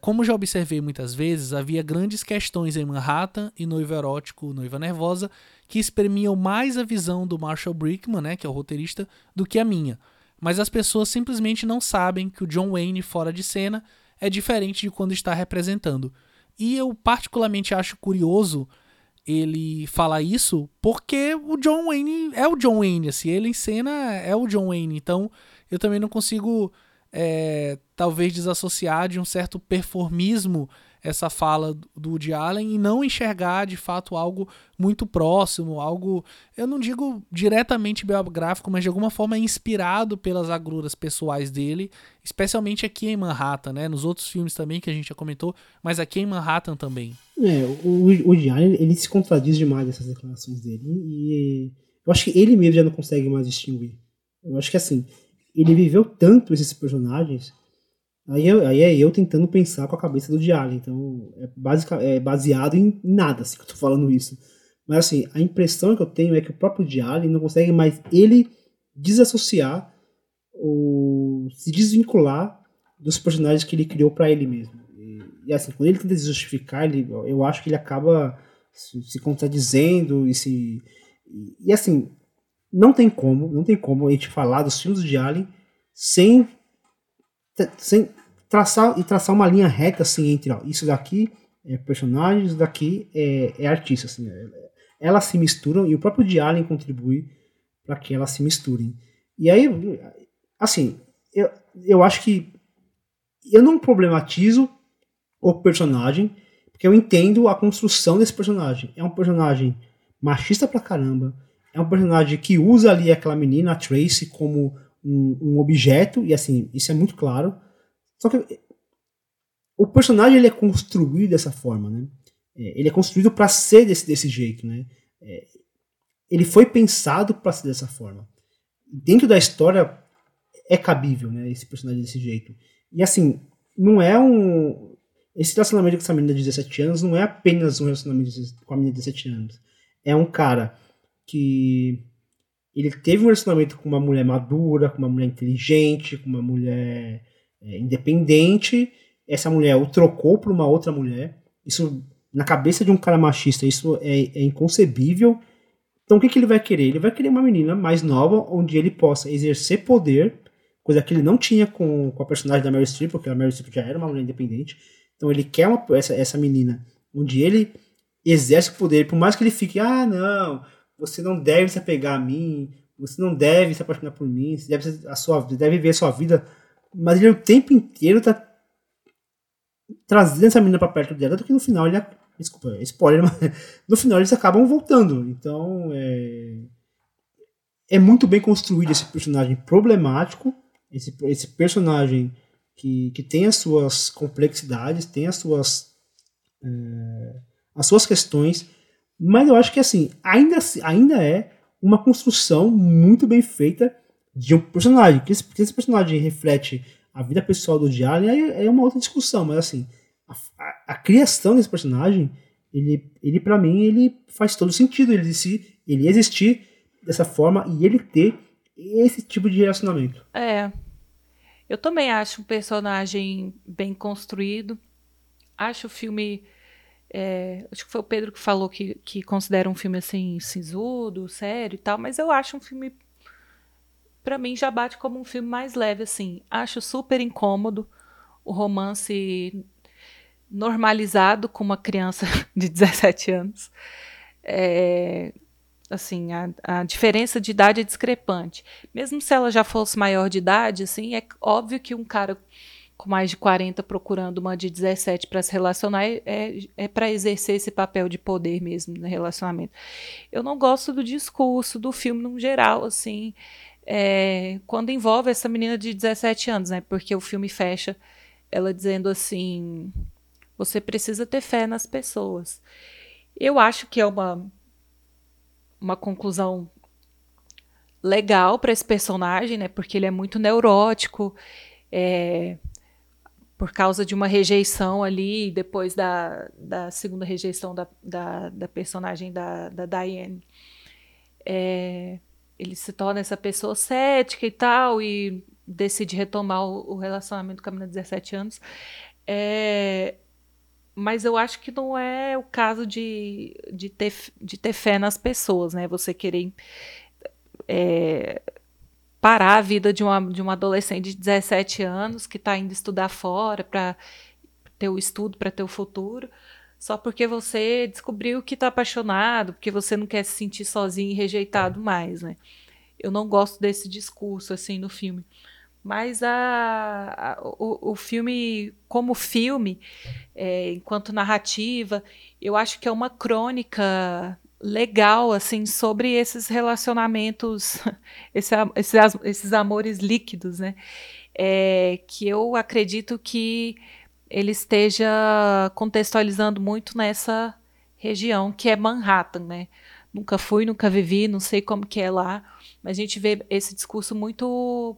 como já observei muitas vezes, havia grandes questões em Manhattan e Noivo Erótico, Noiva Nervosa, que espremiam mais a visão do Marshall Brickman, né, que é o roteirista, do que a minha. Mas as pessoas simplesmente não sabem que o John Wayne fora de cena é diferente de quando está representando. E eu particularmente acho curioso ele falar isso, porque o John Wayne é o John Wayne, assim, ele em cena é o John Wayne. Então eu também não consigo... talvez desassociar de um certo performismo essa fala do Woody Allen e não enxergar de fato algo muito próximo, algo, eu não digo diretamente biográfico, mas de alguma forma inspirado pelas agruras pessoais dele, especialmente aqui em Manhattan, né? Nos outros filmes também que a gente já comentou, mas aqui em Manhattan também. O Woody Allen, ele se contradiz demais nessas declarações dele, e eu acho que ele mesmo já não consegue mais distinguir. Eu acho que assim, ele viveu tanto esses personagens, aí é eu tentando pensar com a cabeça do Diário, então é baseado em nada, assim, que eu tô falando isso. Mas assim, a impressão que eu tenho é que o próprio Diário não consegue mais ele desassociar ou se desvincular dos personagens que ele criou para ele mesmo. E assim, quando ele tenta se justificar, eu acho que ele acaba se contradizendo e assim... Não tem como a gente falar dos filmes de Allen sem traçar uma linha reta, assim, entre isso daqui é personagem, isso daqui é artista, assim. Elas se misturam e o próprio de Allen contribui para que elas se misturem. E aí, assim, eu acho que eu não problematizo o personagem, porque eu entendo a construção desse personagem. É um personagem machista pra caramba, é um personagem que usa ali aquela menina, a Tracy, como um objeto, e assim, isso é muito claro. Só que o personagem, ele é construído dessa forma, né? Ele é construído para ser desse jeito, né? Ele foi pensado para ser dessa forma. Dentro da história, é cabível, né, esse personagem desse jeito. E assim, não é um... Esse relacionamento com essa menina de 17 anos não é apenas um relacionamento com a menina de 17 anos. É um cara... que ele teve um relacionamento com uma mulher madura, com uma mulher inteligente, com uma mulher independente. Essa mulher o trocou por uma outra mulher. Isso, na cabeça de um cara machista, isso é inconcebível. Então o que ele vai querer? Ele vai querer uma menina mais nova, onde ele possa exercer poder, coisa que ele não tinha com a personagem da Meryl Streep, porque a Meryl Streep já era uma mulher independente. Então ele quer essa menina, onde ele exerce poder, por mais que ele fique, não... Você não deve se apegar a mim, você não deve se apaixonar por mim, você deve viver a sua vida. Mas ele o tempo inteiro tá trazendo essa menina pra perto dela, do que no final ele... Desculpa, spoiler, mas no final eles acabam voltando. Então é muito bem construído esse personagem problemático, esse personagem que tem as suas complexidades, tem as suas questões. Mas eu acho que assim, ainda é uma construção muito bem feita de um personagem. Que esse personagem reflete a vida pessoal do Diário é uma outra discussão. Mas assim, a criação desse personagem, ele pra mim, ele faz todo sentido. Ele existir dessa forma e ele ter esse tipo de relacionamento. Eu também acho um personagem bem construído. Acho o filme... acho que foi o Pedro que falou que considera um filme assim sisudo, sério e tal, mas eu acho um filme, pra mim já bate como um filme mais leve, assim. Acho super incômodo o romance normalizado com uma criança de 17 anos. Assim, a diferença de idade é discrepante, mesmo se ela já fosse maior de idade, assim, é óbvio que um cara com mais de 40 procurando uma de 17 para se relacionar, é para exercer esse papel de poder mesmo no relacionamento. Eu não gosto do discurso do filme no geral, assim, quando envolve essa menina de 17 anos, né? Porque o filme fecha ela dizendo assim, você precisa ter fé nas pessoas. Eu acho que é uma conclusão legal para esse personagem, né? Porque ele é muito neurótico, por causa de uma rejeição ali, depois da segunda rejeição da personagem da Diane. Ele se torna essa pessoa cética e tal, e decide retomar o relacionamento com a menina de 17 anos. Mas eu acho que não é o caso de ter fé nas pessoas, né? Você querer parar a vida de uma adolescente de 17 anos que está indo estudar fora para ter o estudo, para ter o futuro, só porque você descobriu que está apaixonado, porque você não quer se sentir sozinho e rejeitado mais, né? Eu não gosto desse discurso, assim, no filme. Mas o filme, como filme, enquanto narrativa, eu acho que é uma crônica legal, assim, sobre esses relacionamentos, esses amores líquidos, né? Que eu acredito que ele esteja contextualizando muito nessa região, que é Manhattan, né? Nunca fui, nunca vivi, não sei como que é lá, mas a gente vê esse discurso muito...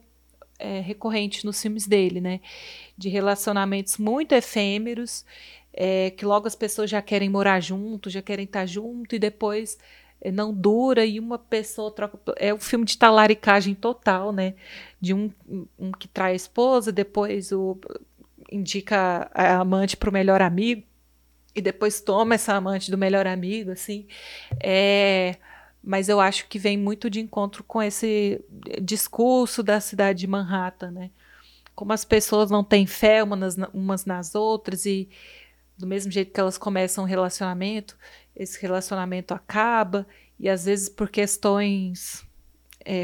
recorrente nos filmes dele, né? De relacionamentos muito efêmeros, que logo as pessoas já querem morar junto, já querem estar junto, e depois não dura, e uma pessoa troca... É um filme de talaricagem total, né? De um que trai a esposa, depois indica a amante para o melhor amigo, e depois toma essa amante do melhor amigo, assim... Mas eu acho que vem muito de encontro com esse discurso da cidade de Manhattan, né? Como as pessoas não têm fé umas nas outras, e do mesmo jeito que elas começam um relacionamento, esse relacionamento acaba, e às vezes por questões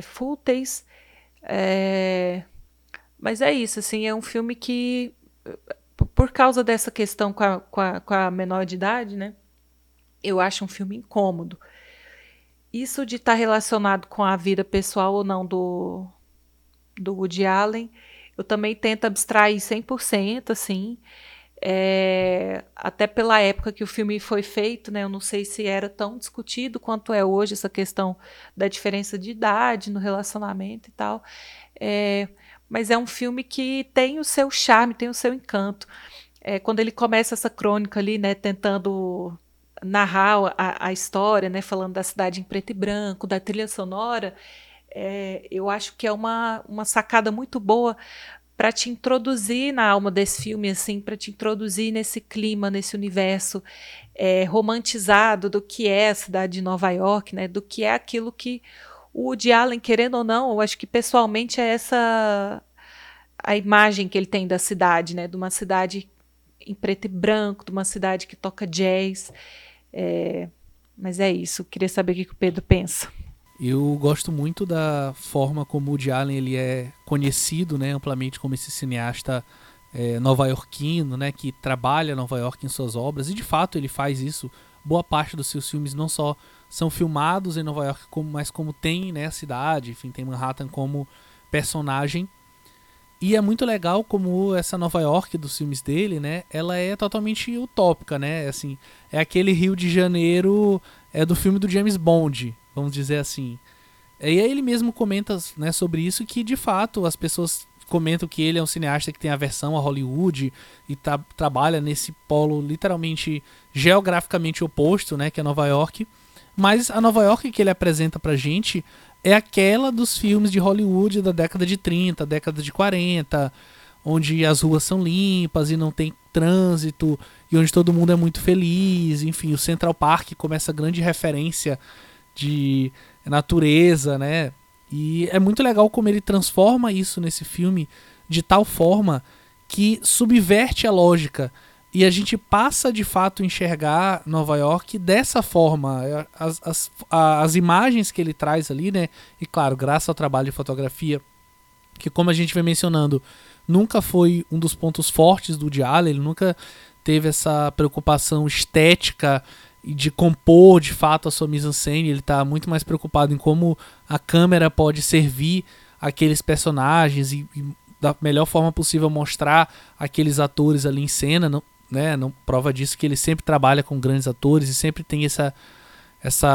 fúteis. Mas é isso, assim, é um filme que, por causa dessa questão com a menor de idade, né? Eu acho um filme incômodo. Isso de estar relacionado com a vida pessoal ou não do Woody Allen, eu também tento abstrair 100%, assim, até pela época que o filme foi feito, né? Eu não sei se era tão discutido quanto é hoje essa questão da diferença de idade no relacionamento e tal, mas é um filme que tem o seu charme, tem o seu encanto. Quando ele começa essa crônica ali, né, tentando... narrar a história, né, falando da cidade em preto e branco, da trilha sonora, eu acho que é uma sacada muito boa para te introduzir na alma desse filme, assim, para te introduzir nesse clima, nesse universo romantizado do que é a cidade de Nova York, né, do que é aquilo que o Woody Allen, querendo ou não, eu acho que pessoalmente é essa a imagem que ele tem da cidade, né, de uma cidade em preto e branco, de uma cidade que toca jazz. Mas é isso, queria saber o que o Pedro pensa. Eu gosto muito da forma como o Woody Allen ele é conhecido, né, amplamente como esse cineasta nova-iorquino, né, que trabalha Nova York em suas obras, e de fato ele faz isso. Boa parte dos seus filmes não só são filmados em Nova York, mas como tem, né, a cidade, enfim, tem Manhattan como personagem. E é muito legal como essa Nova York dos filmes dele, né? Ela é totalmente utópica, né? Assim, é aquele Rio de Janeiro do filme do James Bond, vamos dizer assim. E aí ele mesmo comenta, né, sobre isso, que de fato as pessoas comentam que ele é um cineasta que tem aversão a Hollywood e trabalha nesse polo literalmente geograficamente oposto, né? Que é Nova York. Mas a Nova York que ele apresenta pra gente... é aquela dos filmes de Hollywood da década de 30, década de 40, onde as ruas são limpas e não tem trânsito, e onde todo mundo é muito feliz. Enfim, o Central Park como essa grande referência de natureza, né? E é muito legal como ele transforma isso nesse filme de tal forma que subverte a lógica. E a gente passa, de fato, a enxergar Nova York dessa forma. As imagens que ele traz ali, né? E, claro, graças ao trabalho de fotografia, que, como a gente vem mencionando, nunca foi um dos pontos fortes do Woody Allen. Ele nunca teve essa preocupação estética de compor, de fato, a sua mise-en-scène. Ele está muito mais preocupado em como a câmera pode servir aqueles personagens e da melhor forma possível, mostrar aqueles atores ali em cena, não? Né, não, prova disso que ele sempre trabalha com grandes atores e sempre tem essa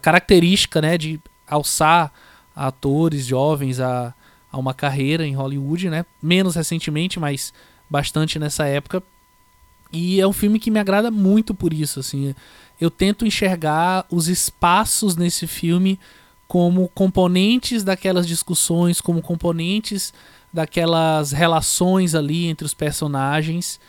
característica, né, de alçar atores jovens a a uma carreira em Hollywood, né? Menos recentemente, mas bastante nessa época. E é um filme que me agrada muito por isso, assim. Eu tento enxergar os espaços nesse filme como componentes daquelas discussões, como componentes daquelas relações ali entre os personagens.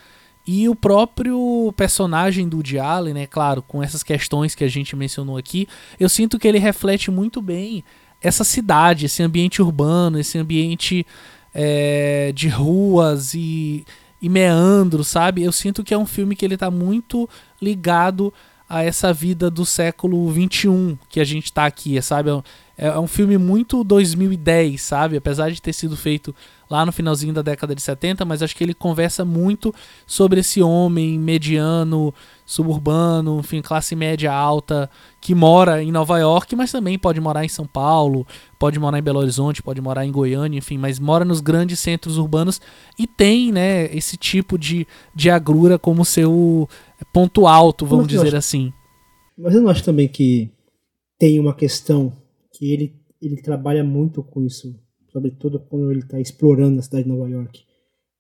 E o próprio personagem do Woody Allen, né, claro, com essas questões que a gente mencionou aqui, eu sinto que ele reflete muito bem essa cidade, esse ambiente urbano, esse ambiente de ruas e meandro, sabe? Eu sinto que é um filme que ele tá muito ligado a essa vida do século XXI que a gente tá aqui, sabe? É um filme muito 2010, sabe? Apesar de ter sido feito lá no finalzinho da década de 70, mas acho que ele conversa muito sobre esse homem mediano, suburbano, enfim, classe média alta, que mora em Nova York, mas também pode morar em São Paulo, pode morar em Belo Horizonte, pode morar em Goiânia, enfim, mas mora nos grandes centros urbanos e tem, né, esse tipo de agrura como seu ponto alto, vamos dizer assim. Mas eu não acho também que tem uma questão que ele trabalha muito com isso, sobretudo quando ele está explorando a cidade de Nova York,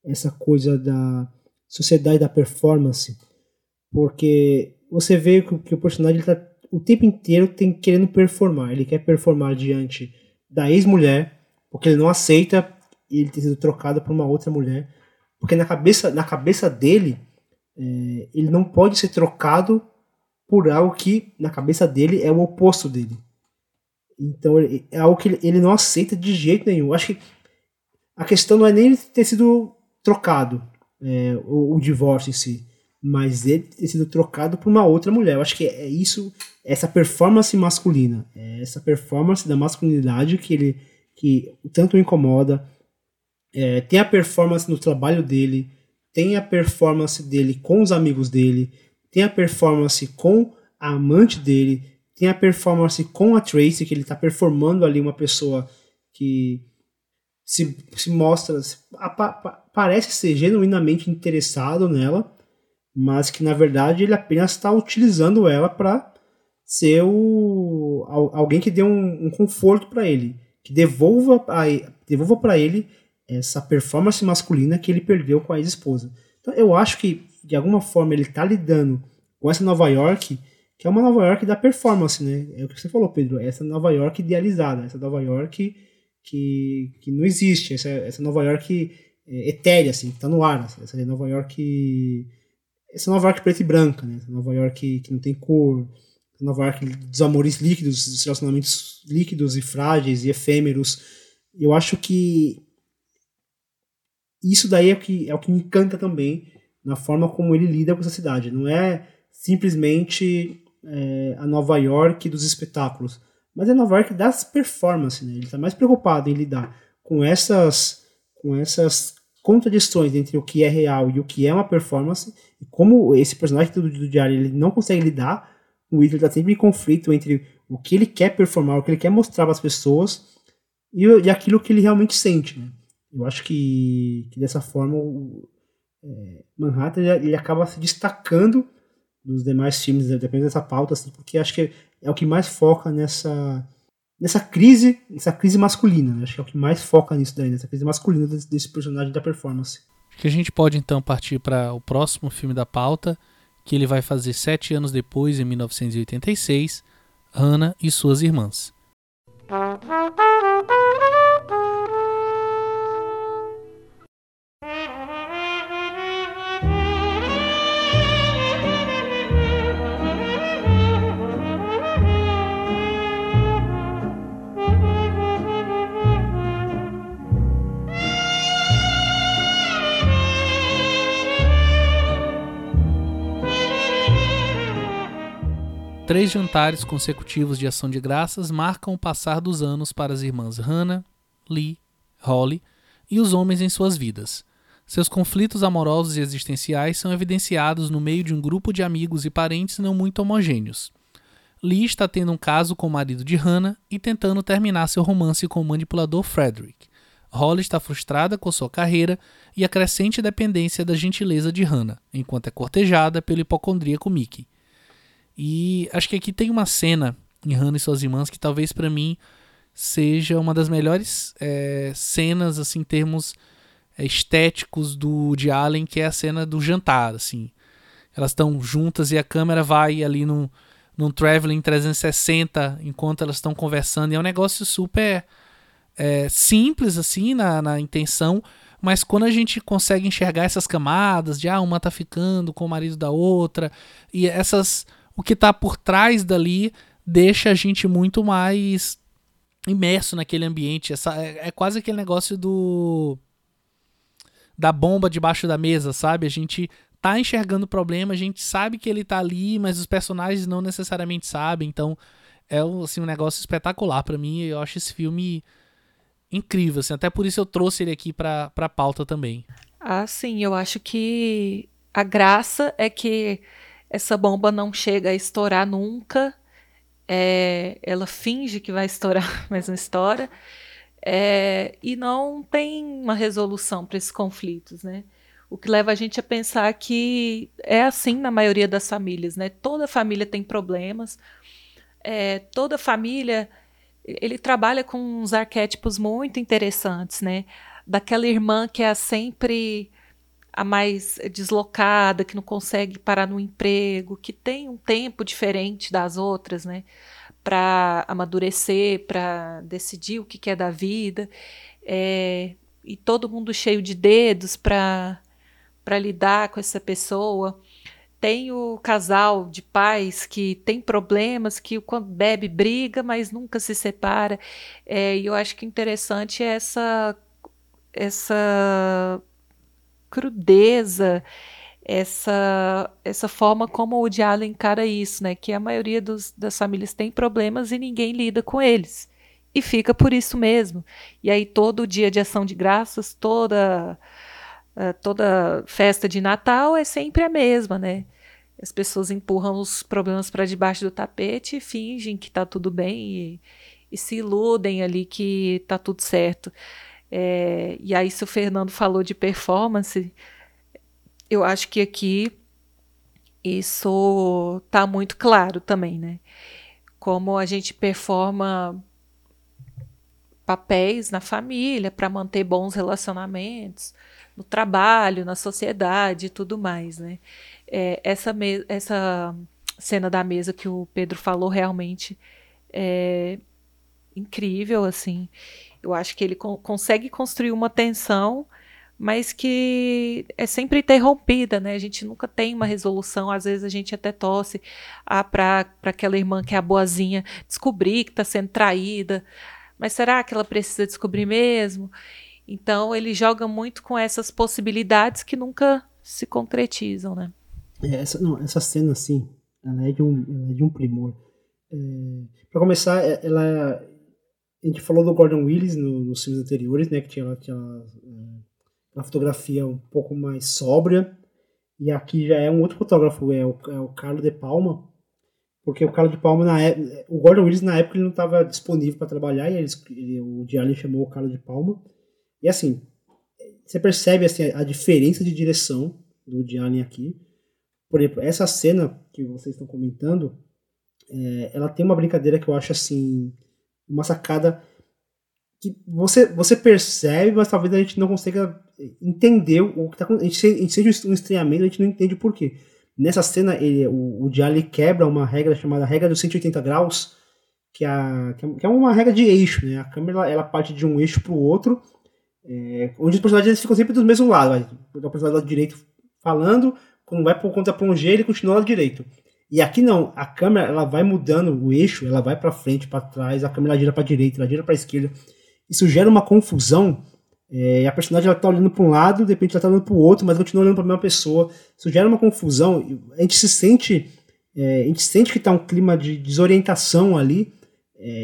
essa coisa da sociedade da performance, porque você vê que o personagem está o tempo inteiro querendo performar, ele quer performar diante da ex-mulher, porque ele não aceita ele ter sido trocado por uma outra mulher, porque na cabeça dele, ele não pode ser trocado por algo que na cabeça dele é o oposto dele. Então é algo que ele não aceita de jeito nenhum. Acho que a questão não é nem ele ter sido trocado, o divórcio em si, mas ele ter sido trocado por uma outra mulher. Eu acho que é isso, essa performance masculina, essa performance da masculinidade que tanto o incomoda. Tem a performance no trabalho dele, tem a performance dele com os amigos dele, tem a performance com a amante dele, tem a performance com a Tracy, que ele está performando ali uma pessoa que se mostra, parece ser genuinamente interessado nela, mas que na verdade ele apenas está utilizando ela para ser alguém que dê um conforto para ele, que devolva para ele essa performance masculina que ele perdeu com a ex-esposa. Então eu acho que de alguma forma ele está lidando com essa Nova York, que é uma Nova York da performance, né? É o que você falou, Pedro, essa Nova York idealizada, essa Nova York que não existe, essa Nova York etérea, assim, que tá no ar, assim, essa Nova York preta e branca, né? Essa Nova York que não tem cor, essa Nova York dos amores líquidos, dos relacionamentos líquidos e frágeis e efêmeros. Eu acho que isso daí é o que me encanta também na forma como ele lida com essa cidade. Não é simplesmente a Nova York dos espetáculos, mas é Nova York das performances, né? Ele está mais preocupado em lidar com essas contradições entre o que é real e o que é uma performance, e como esse personagem do diário ele não consegue lidar, o Hitler está sempre em conflito entre o que ele quer performar, o que ele quer mostrar para as pessoas e aquilo que ele realmente sente, né? Eu acho que dessa forma Manhattan ele acaba se destacando dos demais filmes, depende dessa pauta, assim, porque acho que é o que mais foca nessa crise masculina, né? Acho que é o que mais foca nisso daí, nessa crise masculina desse personagem da performance. Acho que a gente pode então partir para o próximo filme da pauta, que ele vai fazer 7 anos depois, em 1986, Hannah e Suas Irmãs. Três jantares consecutivos de ação de graças marcam o passar dos anos para as irmãs Hannah, Lee, Holly e os homens em suas vidas. Seus conflitos amorosos e existenciais são evidenciados no meio de um grupo de amigos e parentes não muito homogêneos. Lee está tendo um caso com o marido de Hannah e tentando terminar seu romance com o manipulador Frederick. Holly está frustrada com sua carreira e a crescente dependência da gentileza de Hannah, enquanto é cortejada pelo hipocondríaco Mickey. E acho que aqui tem uma cena em Hannah e Suas Irmãs que talvez pra mim seja uma das melhores cenas, assim, em termos estéticos do Woody Allen, que é a cena do jantar, assim. Elas estão juntas e a câmera vai ali num traveling 360 enquanto elas estão conversando. E é um negócio super simples, assim, na intenção, mas quando a gente consegue enxergar essas camadas de uma tá ficando com o marido da outra, e o que tá por trás dali deixa a gente muito mais imerso naquele ambiente. É quase aquele negócio da bomba debaixo da mesa, sabe? A gente tá enxergando o problema, a gente sabe que ele tá ali, mas os personagens não necessariamente sabem. Então é assim, um negócio espetacular pra mim. Eu acho esse filme incrível, assim, até por isso eu trouxe ele aqui pra pauta também. Ah, sim, eu acho que a graça é que essa bomba não chega a estourar nunca, ela finge que vai estourar, mas não estoura, e não tem uma resolução para esses conflitos, né? O que leva a gente a pensar que é assim na maioria das famílias, né? Toda família tem problemas, toda família... Ele trabalha com uns arquétipos muito interessantes, né? Daquela irmã que é sempre a mais deslocada, que não consegue parar no emprego, que tem um tempo diferente das outras, né? Para amadurecer, para decidir o que quer da vida. E todo mundo cheio de dedos para lidar com essa pessoa. Tem o casal de pais que tem problemas, que quando bebe briga, mas nunca se separa. E eu acho que interessante é essa crudeza, essa forma como o Woody Allen encara isso, né? Que a maioria das famílias tem problemas e ninguém lida com eles. E fica por isso mesmo. E aí todo dia de ação de graças, toda festa de Natal é sempre a mesma, né? As pessoas empurram os problemas para debaixo do tapete e fingem que está tudo bem e se iludem ali que está tudo certo. E aí, se o Fernando falou de performance, eu acho que aqui isso está muito claro também, né? Como a gente performa papéis na família para manter bons relacionamentos, no trabalho, na sociedade e tudo mais, né? Essa cena da mesa que o Pedro falou realmente é incrível, assim. Eu acho que ele consegue construir uma tensão, mas que é sempre interrompida, né? A gente nunca tem uma resolução, às vezes a gente até torce para aquela irmã que é a boazinha descobrir que está sendo traída, mas será que ela precisa descobrir mesmo? Então, ele joga muito com essas possibilidades que nunca se concretizam, né? Essa cena, assim, ela é de um primor. Para começar, a gente falou do Gordon Willis nos filmes anteriores, né? Que tinha uma fotografia um pouco mais sóbria. E aqui já é um outro fotógrafo, é o Carlo de Palma. Porque o Carlo de Palma, o Gordon Willis, na época, ele não estava disponível para trabalhar. E o Woody Allen chamou o Carlo de Palma. E assim, você percebe assim, a diferença de direção do Woody Allen aqui. Por exemplo, essa cena que vocês estão comentando, ela tem uma brincadeira que eu acho assim, uma sacada que você percebe, mas talvez a gente não consiga entender o que está acontecendo. A gente sente um estranhamento, a gente não entende o porquê. Nessa cena, o Woody Allen quebra uma regra chamada regra dos 180 graus, que é uma regra de eixo, né? A câmera ela parte de um eixo para o outro, onde os personagens ficam sempre do mesmo lado. O personagem do lado direito falando, quando vai por conta para um G, ele continua do lado direito. E aqui não, a câmera ela vai mudando o eixo, ela vai para frente, para trás, a câmera gira para direita, ela gira para esquerda. Isso gera uma confusão. A personagem está olhando para um lado, de repente ela está olhando para o outro, mas continua olhando para a mesma pessoa. Isso gera uma confusão. A gente sente que está um clima de desorientação ali,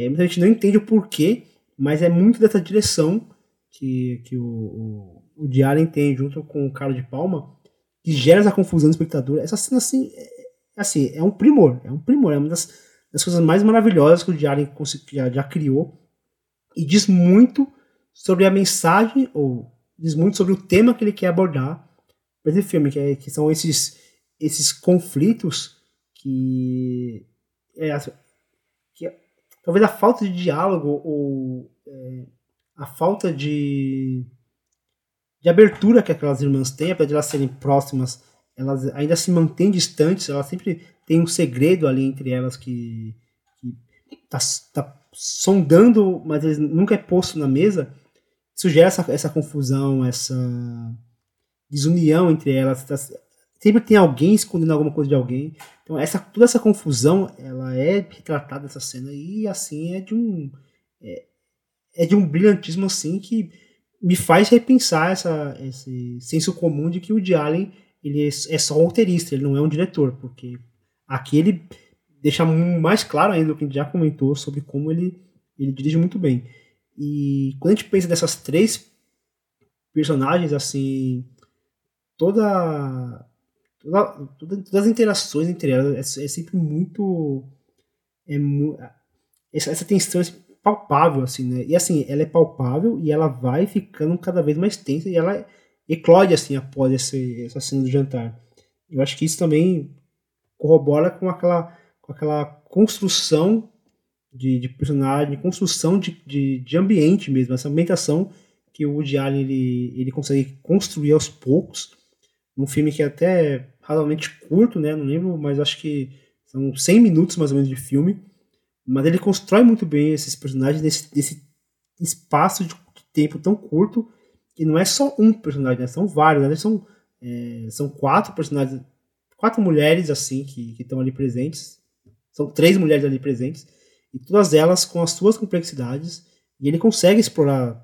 mas a gente não entende o porquê, mas é muito dessa direção que o Woody Allen tem junto com o Carlo de Palma, que gera essa confusão do espectador. Essa cena, assim, é um primor. É uma das coisas mais maravilhosas que o Woody Allen já criou, e diz muito sobre a mensagem, ou diz muito sobre o tema que ele quer abordar para esse filme, que são esses conflitos que talvez a falta de diálogo ou a falta de abertura que aquelas irmãs têm, apesar de elas serem próximas, elas ainda se mantêm distantes, elas sempre têm um segredo ali entre elas que tá sondando, mas eles nunca é posto na mesa. Isso gera essa confusão, essa desunião entre elas. Sempre tem alguém escondendo alguma coisa de alguém. Então toda essa confusão, ela é retratada nessa cena e assim é de um brilhantismo assim que me faz repensar esse senso comum de que o Woody Allen ele é só um roteirista, ele não é um diretor, porque aqui ele deixa mais claro ainda o que a gente já comentou sobre como ele dirige muito bem. E quando a gente pensa dessas três personagens, assim, todas as interações entre elas é sempre muito... Essa tensão é palpável, assim, né? E, assim, ela é palpável e ela vai ficando cada vez mais tensa e ela eclode, assim, após essa cena do jantar. Eu acho que isso também corrobora com aquela construção de personagem, construção de ambiente mesmo, essa ambientação que o Woody Allen ele consegue construir aos poucos, num filme que é até razoavelmente curto, né? Não lembro, mas acho que são 100 minutos mais ou menos de filme, mas ele constrói muito bem esses personagens nesse espaço de tempo tão curto, e não é só um personagem, né? São vários, né? São quatro personagens, quatro mulheres assim que estão ali presentes, são três mulheres ali presentes, e todas elas com as suas complexidades, e ele consegue explorar.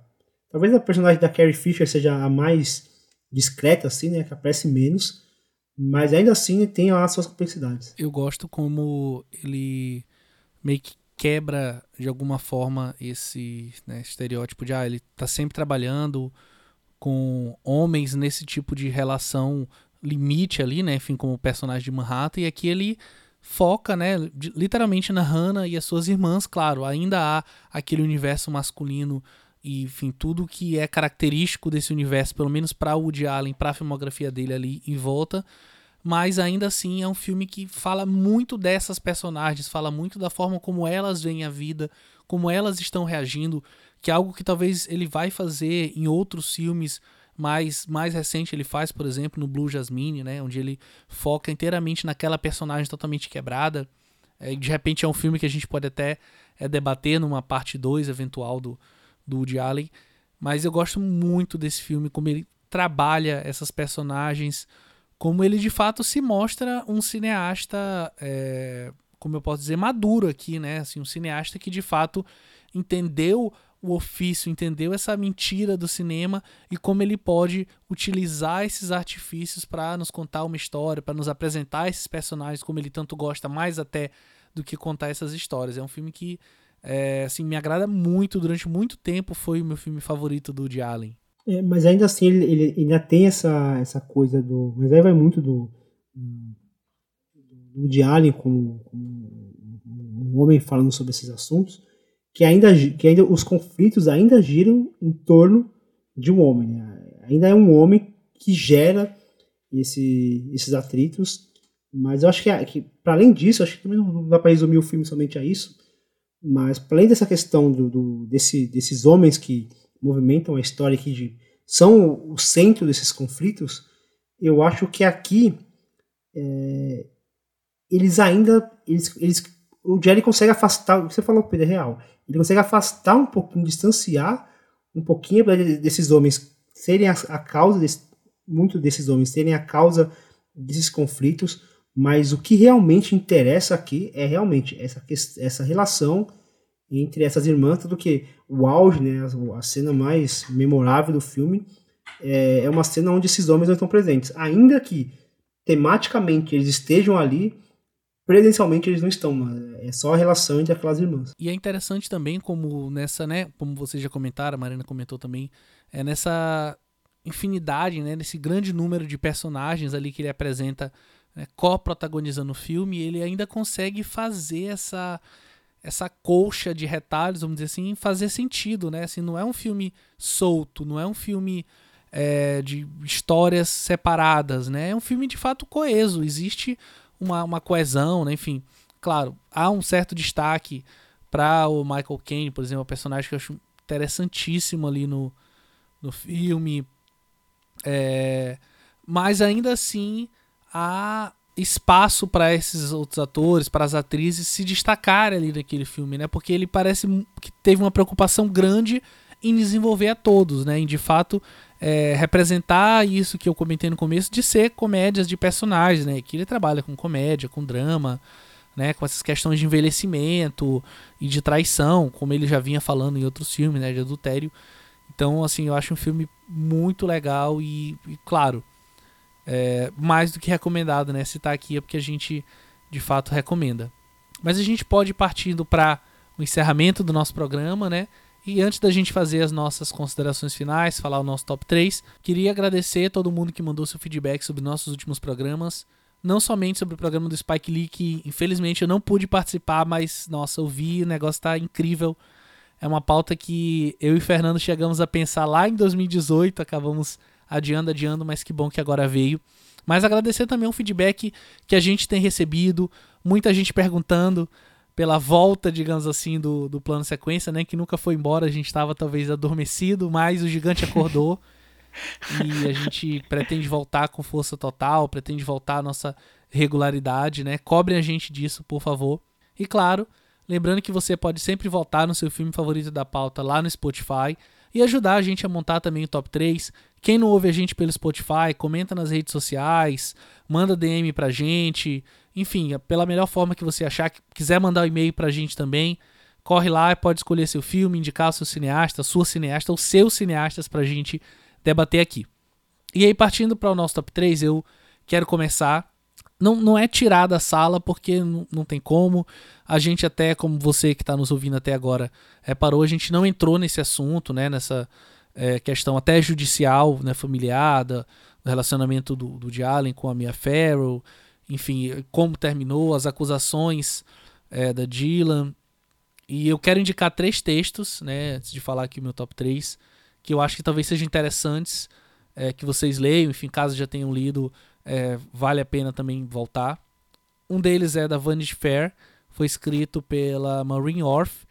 Talvez a personagem da Carrie Fisher seja a mais discreta, assim, né, que aparece menos, mas ainda assim tem lá as suas complexidades. Eu gosto como ele meio que quebra de alguma forma esse, né, estereótipo de ele tá sempre trabalhando com homens nesse tipo de relação limite ali, né, enfim, como o personagem de Manhattan, e aqui ele foca, né, literalmente na Hannah e as suas irmãs. Claro, ainda há aquele universo masculino e, enfim, tudo que é característico desse universo, pelo menos para Woody Allen, para a filmografia dele ali em volta, mas ainda assim é um filme que fala muito dessas personagens, fala muito da forma como elas veem a vida, como elas estão reagindo, que é algo que talvez ele vai fazer em outros filmes. Mas mais recente ele faz, por exemplo, no Blue Jasmine, né, onde ele foca inteiramente naquela personagem totalmente quebrada. De repente é um filme que a gente pode até debater numa parte 2 eventual do Woody Allen. Mas eu gosto muito desse filme, como ele trabalha essas personagens, como ele de fato se mostra um cineasta, como eu posso dizer, maduro aqui, né? Assim, um cineasta que de fato entendeu o ofício, entendeu essa mentira do cinema e como ele pode utilizar esses artifícios para nos contar uma história, para nos apresentar esses personagens, como ele tanto gosta, mais até do que contar essas histórias. É um filme que assim, me agrada muito, durante muito tempo foi o meu filme favorito do Woody Allen. Mas ainda assim ele ainda tem essa coisa do... Mas aí vai muito do Woody Allen como um homem falando sobre esses assuntos, que ainda os conflitos ainda giram em torno de um homem, né? Ainda é um homem que gera esses atritos, mas eu acho que para além disso, acho que também não dá para resumir o filme somente a isso, mas para além dessa questão desses homens que movimentam a história, que são o centro desses conflitos, eu acho que aqui o Jerry consegue afastar, o que você falou, Pedro, é real. Ele consegue afastar um pouquinho, distanciar um pouquinho desses homens serem a causa, muito desses homens serem a causa desses conflitos, mas o que realmente interessa aqui é realmente essa relação entre essas irmãs, do que o auge, né, a cena mais memorável do filme, é uma cena onde esses homens não estão presentes. Ainda que tematicamente eles estejam ali, presencialmente eles não estão, é só a relação entre aquelas irmãs. E é interessante também como nessa, né, como vocês já comentaram, a Marina comentou também, nessa infinidade, né, nesse grande número de personagens ali que ele apresenta, né, co-protagonizando o filme, ele ainda consegue fazer essa colcha de retalhos, vamos dizer assim, fazer sentido, né, assim, não é um filme solto, não é um filme de histórias separadas, né, é um filme de fato coeso, existe uma coesão, né? Enfim, claro, há um certo destaque para o Michael Caine, por exemplo, é um personagem que eu acho interessantíssimo ali no filme. Mas ainda assim há espaço para esses outros atores, para as atrizes se destacarem ali naquele filme, né? Porque ele parece que teve uma preocupação grande em desenvolver a todos, né? Em de fato representar isso que eu comentei no começo, de ser comédias de personagens, né? Que ele trabalha com comédia, com drama, né? Com essas questões de envelhecimento e de traição, como ele já vinha falando em outros filmes, né? De adultério. Então, assim, eu acho um filme muito legal e claro, mais do que recomendado, né? Citar aqui é porque a gente, de fato, recomenda. Mas a gente pode ir partindo para o encerramento do nosso programa, né? E antes da gente fazer as nossas considerações finais, falar o nosso top 3, queria agradecer a todo mundo que mandou seu feedback sobre nossos últimos programas, não somente sobre o programa do Spike Lee, que infelizmente eu não pude participar, mas, nossa, eu vi, o negócio tá incrível. É uma pauta que eu e Fernando chegamos a pensar lá em 2018, acabamos adiando, mas que bom que agora veio. Mas agradecer também o feedback que a gente tem recebido, muita gente perguntando pela volta, digamos assim, do plano sequência, né? Que nunca foi embora, a gente estava talvez adormecido, mas o gigante acordou e a gente pretende voltar com força total, pretende voltar à nossa regularidade, né? Cobrem a gente disso, por favor. E claro, lembrando que você pode sempre voltar no seu filme favorito da pauta lá no Spotify e ajudar a gente a montar também o Top 3. Quem não ouve a gente pelo Spotify, comenta nas redes sociais, manda DM pra gente, enfim, pela melhor forma que você achar. Quiser mandar um e-mail pra gente também, corre lá, pode escolher seu filme, indicar o seu cineasta, sua cineasta ou seus cineastas pra gente debater aqui. E aí, partindo para o nosso Top 3, eu quero começar. Não é tirar da sala, porque não tem como. A gente até, como você que está nos ouvindo até agora reparou, a gente não entrou nesse assunto, né, nessa... questão até judicial, né, familiar, do relacionamento do Woody Allen com a Mia Farrow, enfim, como terminou, as acusações da Dylan. E eu quero indicar 3 textos, né, antes de falar aqui o meu top 3, que eu acho que talvez sejam interessantes que vocês leiam, enfim, caso já tenham lido, vale a pena também voltar. Um deles é da Vanity Fair, foi escrito pela Maureen Orff,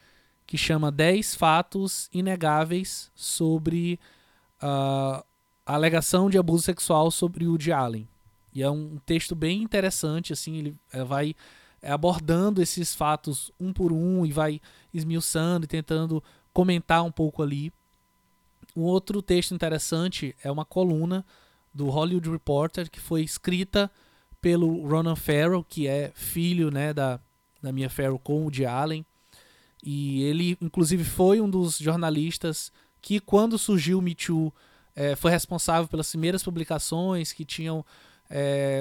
que chama 10 fatos inegáveis sobre a alegação de abuso sexual sobre Woody Allen. E é um texto bem interessante, assim, ele vai abordando esses fatos um por um e vai esmiuçando e tentando comentar um pouco ali. Um outro texto interessante é uma coluna do Hollywood Reporter, que foi escrita pelo Ronan Farrow, que é filho, né, da Mia Farrow com o Woody Allen. E ele, inclusive, foi um dos jornalistas que, quando surgiu o Me Too, foi responsável pelas primeiras publicações que tinham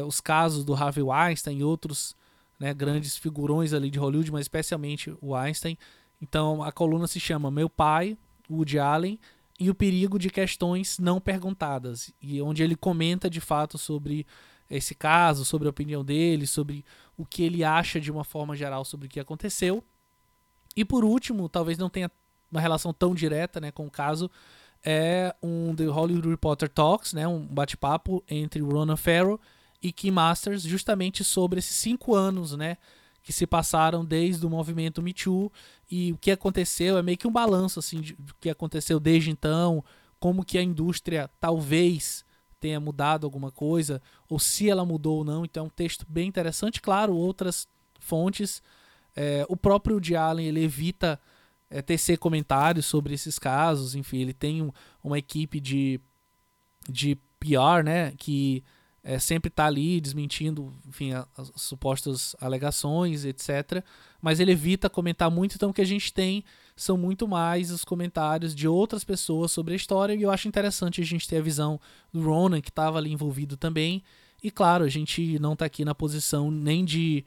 os casos do Harvey Weinstein e outros, né, grandes figurões ali de Hollywood, mas especialmente o Weinstein. Então, a coluna se chama Meu Pai, Woody Allen e o Perigo de Questões Não Perguntadas, e onde ele comenta, de fato, sobre esse caso, sobre a opinião dele, sobre o que ele acha de uma forma geral sobre o que aconteceu. E por último, talvez não tenha uma relação tão direta, né, com o caso, é um The Hollywood Reporter Talks, né, um bate-papo entre Ronan Farrow e Kim Masters, justamente sobre esses 5 anos, né, que se passaram desde o movimento Me Too e o que aconteceu, é meio que um balanço assim, do que aconteceu desde então, como que a indústria talvez tenha mudado alguma coisa, ou se ela mudou ou não. Então é um texto bem interessante, claro, outras fontes. O próprio Woody Allen, ele evita tecer comentários sobre esses casos, enfim, ele tem uma equipe de PR, né, que sempre está ali desmentindo, enfim, as supostas alegações, etc. Mas ele evita comentar muito, então o que a gente tem são muito mais os comentários de outras pessoas sobre a história, e eu acho interessante a gente ter a visão do Ronan, que estava ali envolvido também, e claro, a gente não está aqui na posição nem de...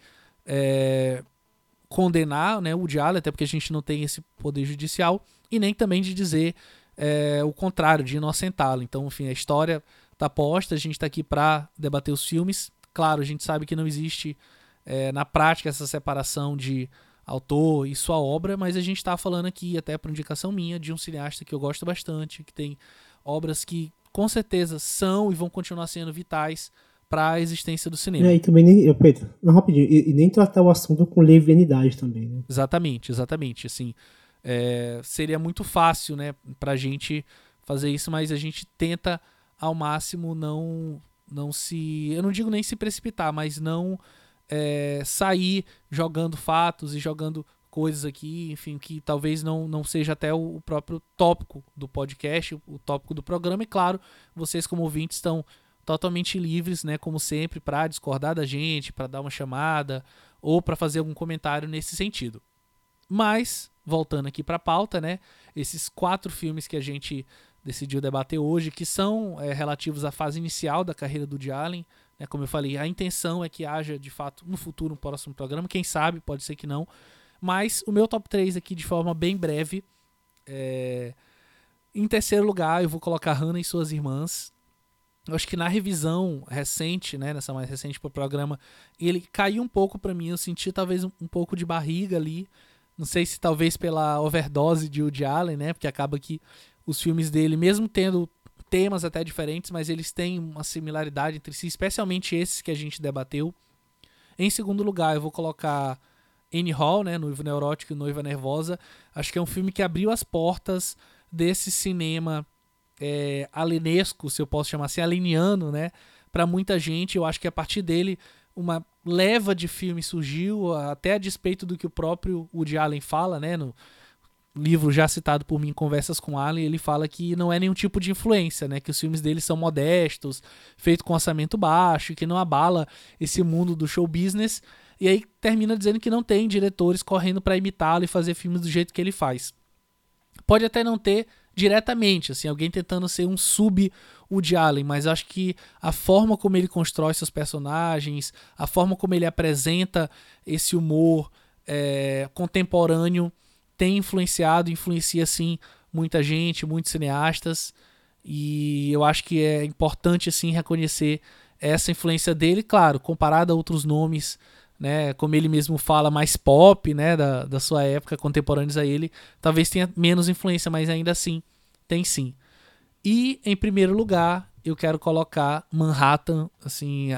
condenar, né, o Woody Allen, até porque a gente não tem esse poder judicial, e nem também de dizer o contrário, de inocentá-lo. Então, enfim, a história está posta, a gente está aqui para debater os filmes. Claro, a gente sabe que não existe na prática essa separação de autor e sua obra, mas a gente está falando aqui, até por indicação minha, de um cineasta que eu gosto bastante, que tem obras que com certeza são e vão continuar sendo vitais para a existência do cinema. E também, rapidinho, e nem tratar o assunto com levianidade também, né? Exatamente, assim, seria muito fácil, né, pra gente fazer isso, mas a gente tenta ao máximo não se, eu não digo nem se precipitar, mas não sair jogando fatos e jogando coisas aqui, enfim, que talvez não seja até o próprio tópico do podcast, o tópico do programa, e claro, vocês como ouvintes estão totalmente livres, né, como sempre, para discordar da gente, para dar uma chamada ou para fazer algum comentário nesse sentido. Mas, voltando aqui para a pauta, né, esses 4 filmes que a gente decidiu debater hoje, que são relativos à fase inicial da carreira do Woody Allen, né, como eu falei, a intenção é que haja, de fato, no futuro, um próximo programa, quem sabe, pode ser que não, mas o meu top 3 aqui, de forma bem breve, em terceiro lugar, eu vou colocar Hannah e Suas Irmãs. Eu acho que na revisão recente, né, nessa mais recente pro programa, ele caiu um pouco pra mim, eu senti talvez um pouco de barriga ali, não sei se talvez pela overdose de Woody Allen, né, porque acaba que os filmes dele, mesmo tendo temas até diferentes, mas eles têm uma similaridade entre si, especialmente esses que a gente debateu. Em segundo lugar, eu vou colocar Annie Hall, né, Noivo Neurótico e Noiva Nervosa, acho que é um filme que abriu as portas desse cinema alenesco, se eu posso chamar assim, aleniano, né, pra muita gente. Eu acho que a partir dele uma leva de filmes surgiu, até a despeito do que o próprio Woody Allen fala, né, no livro já citado por mim, Conversas com o Allen, ele fala que não é nenhum tipo de influência, né, que os filmes dele são modestos, feitos com orçamento baixo, que não abala esse mundo do show business, e aí termina dizendo que não tem diretores correndo pra imitá-lo e fazer filmes do jeito que ele faz. Pode até não ter diretamente, assim, alguém tentando ser um sub-Woody Allen, mas acho que a forma como ele constrói seus personagens, a forma como ele apresenta esse humor contemporâneo tem influenciado, influencia, sim, muita gente, muitos cineastas, e eu acho que é importante, assim, reconhecer essa influência dele, claro, comparado a outros nomes, né, como ele mesmo fala, mais pop, né, da sua época, contemporâneos a ele, talvez tenha menos influência, mas ainda assim tem sim. E em primeiro lugar eu quero colocar Manhattan, assim,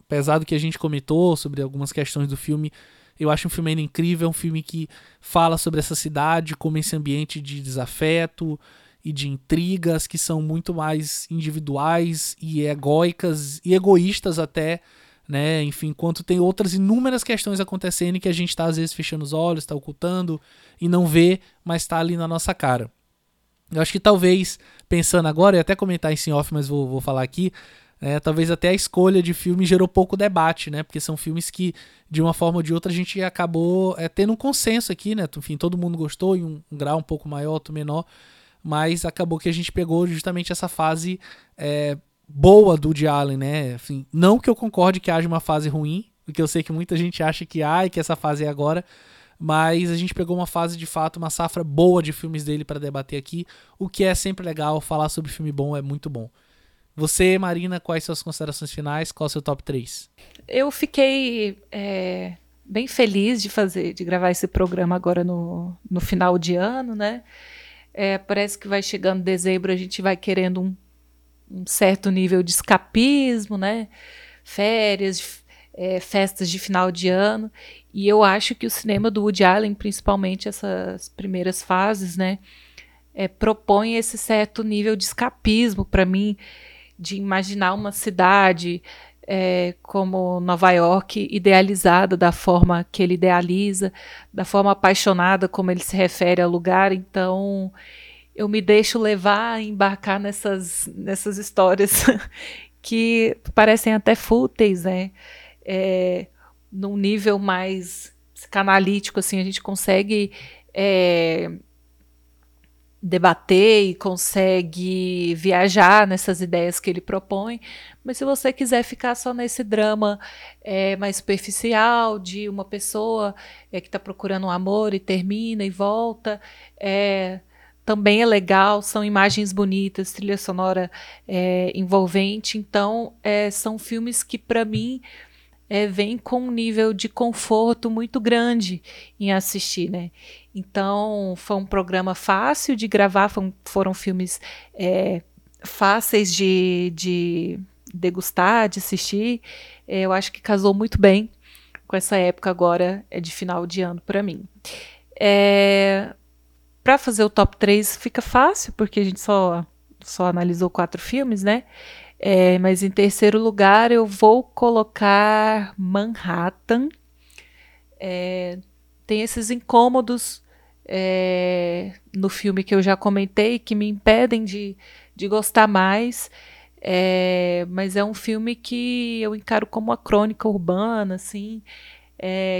apesar do que a gente comentou sobre algumas questões do filme, eu acho um filme ainda incrível, um filme que fala sobre essa cidade como esse ambiente de desafeto e de intrigas que são muito mais individuais e egóicas e egoístas até, né? Enfim, enquanto tem outras inúmeras questões acontecendo que a gente está às vezes fechando os olhos, está ocultando e não vê, mas está ali na nossa cara. Eu acho que talvez, pensando agora, e até comentar em off, mas vou falar aqui, talvez até a escolha de filme gerou pouco debate, né? Porque são filmes que, de uma forma ou de outra, a gente acabou tendo um consenso aqui, né? Enfim, todo mundo gostou em um grau um pouco maior, outro menor, mas acabou que a gente pegou justamente essa fase boa do Woody Allen, né? Assim, não que eu concorde que haja uma fase ruim, porque eu sei que muita gente acha que que essa fase é agora, mas a gente pegou uma fase, de fato, uma safra boa de filmes dele para debater aqui, o que é sempre legal, falar sobre filme bom é muito bom. Você, Marina, quais são as considerações finais? Qual é o seu top 3? Eu fiquei bem feliz de gravar esse programa agora no final de ano, né? Parece que vai chegando dezembro, a gente vai querendo um certo nível de escapismo, né? Férias, festas de final de ano, e eu acho que o cinema do Woody Allen, principalmente essas primeiras fases, né, propõe esse certo nível de escapismo para mim, de imaginar uma cidade como Nova York idealizada da forma que ele idealiza, da forma apaixonada como ele se refere ao lugar, então eu me deixo levar, embarcar nessas histórias que parecem até fúteis, né? Num nível mais psicanalítico, assim, a gente consegue debater e consegue viajar nessas ideias que ele propõe, mas se você quiser ficar só nesse drama mais superficial de uma pessoa que está procurando um amor e termina e volta, também é legal, são imagens bonitas, trilha sonora envolvente, então são filmes que para mim vêm com um nível de conforto muito grande em assistir, né? Então foi um programa fácil de gravar, foram filmes fáceis de degustar, de assistir, eu acho que casou muito bem com essa época agora de final de ano para mim. Para fazer o top 3 fica fácil, porque a gente só analisou 4 filmes, né? Mas em terceiro lugar eu vou colocar Manhattan. Tem esses incômodos no filme que eu já comentei, que me impedem de gostar mais, mas é um filme que eu encaro como uma crônica urbana, assim,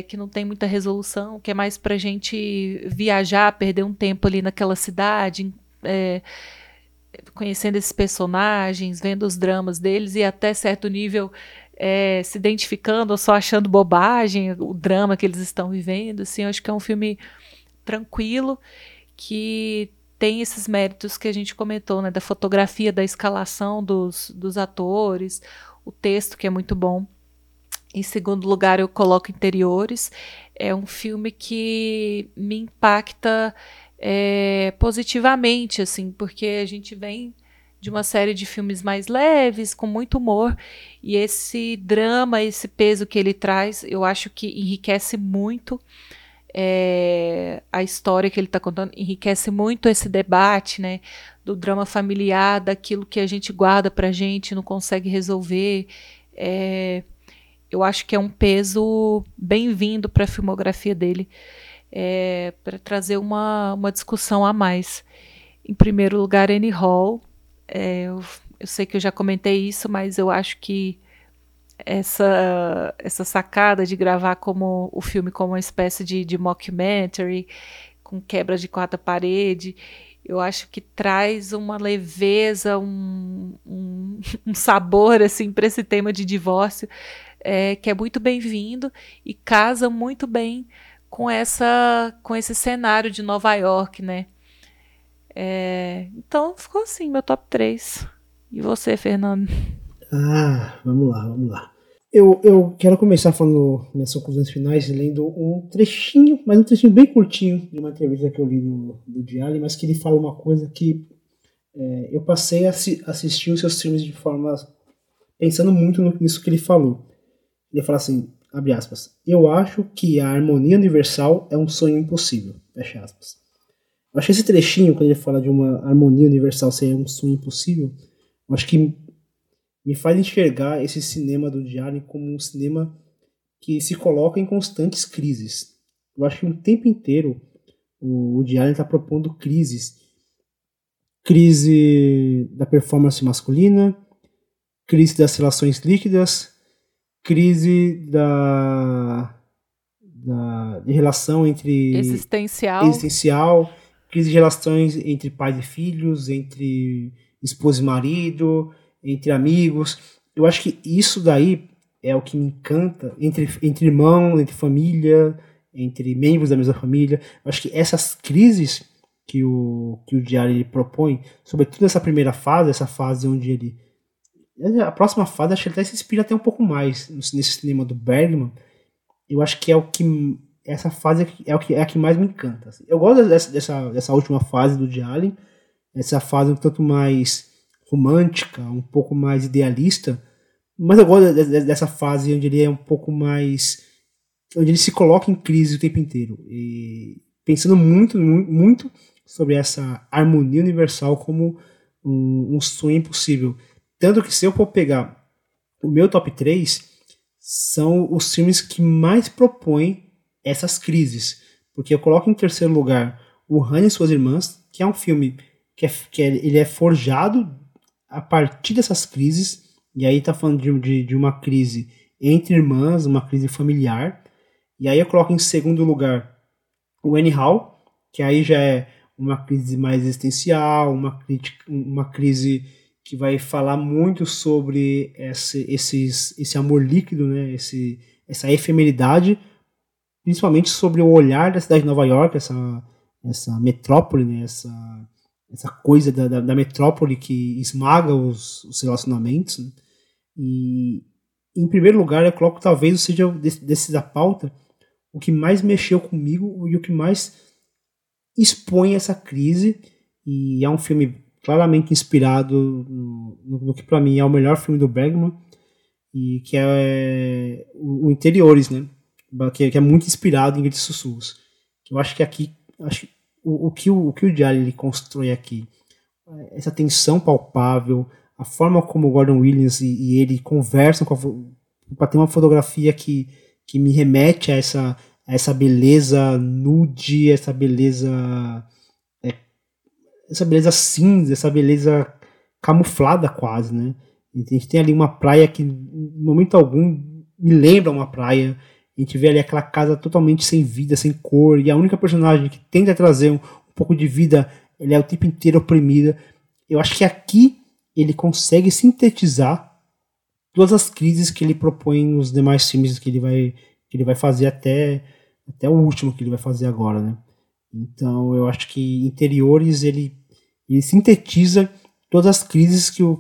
que não tem muita resolução, que é mais pra gente viajar, perder um tempo ali naquela cidade, conhecendo esses personagens, vendo os dramas deles e até certo nível se identificando ou só achando bobagem o drama que eles estão vivendo. Assim, eu acho que é um filme tranquilo, que tem esses méritos que a gente comentou, né, da fotografia, da escalação dos atores, o texto que é muito bom. Em segundo lugar, eu coloco Interiores. É um filme que me impacta positivamente, assim, porque a gente vem de uma série de filmes mais leves, com muito humor, e esse drama, esse peso que ele traz, eu acho que enriquece muito a história que ele está contando, enriquece muito esse debate, né, do drama familiar, daquilo que a gente guarda para a gente, não consegue resolver. Eu acho que é um peso bem-vindo para a filmografia dele. Para trazer uma discussão a mais. Em primeiro lugar, Annie Hall. Eu sei que eu já comentei isso, mas eu acho que essa sacada de gravar o filme como uma espécie de mockumentary, com quebra de quarta parede, eu acho que traz uma leveza, um sabor assim, para esse tema de divórcio, que é muito bem-vindo e casa muito bem com esse cenário de Nova York, né? Então ficou assim meu top 3. E você, Fernando? Vamos lá. Eu quero começar falando minhas conclusões finais, lendo um trechinho, mas um trechinho bem curtinho, de uma entrevista que eu li do Woody Allen, mas que ele fala uma coisa que eu passei a assistir os seus filmes de forma pensando muito nisso que ele falou. Ele fala assim, abre aspas, eu acho que a harmonia universal é um sonho impossível, fecha aspas. Eu achei esse trechinho, quando ele fala de uma harmonia universal ser um sonho impossível, eu acho que me faz enxergar esse cinema do Woody Allen como um cinema que se coloca em constantes crises. Eu acho que o tempo inteiro o Woody Allen está propondo crises. Crise da performance masculina, crise das relações líquidas, crise de relação entre... Existencial. Crise de relações entre pais e filhos, entre esposa e marido, entre amigos. Eu acho que isso daí é o que me encanta. Entre irmãos, entre família, entre membros da mesma família. Eu acho que essas crises que o diário ele propõe, sobretudo essa primeira fase, essa fase onde ele... A próxima fase, acho que ele até se inspira até um pouco mais nesse cinema do Bergman. Eu acho que é o que... Essa fase é a que mais me encanta. Assim. Eu gosto dessa última fase do Woody Allen. Essa fase um tanto mais romântica, um pouco mais idealista. Mas eu gosto dessa fase onde ele é um pouco mais... Onde ele se coloca em crise o tempo inteiro. E pensando muito sobre essa harmonia universal como um sonho impossível. Tanto que se eu for pegar o meu top 3, são os filmes que mais propõem essas crises. Porque eu coloco em terceiro lugar o Hannah e Suas Irmãs, que é um filme que ele é forjado a partir dessas crises. E aí tá falando de uma crise entre irmãs, uma crise familiar. E aí eu coloco em segundo lugar o Annie Hall, que aí já é uma crise mais existencial, uma crise... que vai falar muito sobre esse amor líquido, né? Essa efemeridade, principalmente sobre o olhar da cidade de Nova York, essa metrópole, né? essa coisa da metrópole que esmaga os relacionamentos. Né? E, em primeiro lugar, eu coloco, talvez, seja desse da pauta, o que mais mexeu comigo e o que mais expõe essa crise. E é um filme claramente inspirado no que para mim é o melhor filme do Bergman, e que é o Interiores, né? Que é muito inspirado em Gritos e Sussurros. Eu acho que aqui, o que o Woody Allen ele constrói aqui, essa tensão palpável, a forma como o Gordon Willis e ele conversam para ter uma fotografia que me remete a essa beleza nude, essa beleza cinza, essa beleza camuflada quase, né? A gente tem ali uma praia que, em momento algum, me lembra uma praia. A gente vê ali aquela casa totalmente sem vida, sem cor, e a única personagem que tenta trazer um pouco de vida, ele é o tempo inteiro oprimida. Eu acho que aqui ele consegue sintetizar todas as crises que ele propõe nos demais filmes que ele vai fazer até o último que ele vai fazer agora, né? Então eu acho que Interiores ele sintetiza todas as crises que o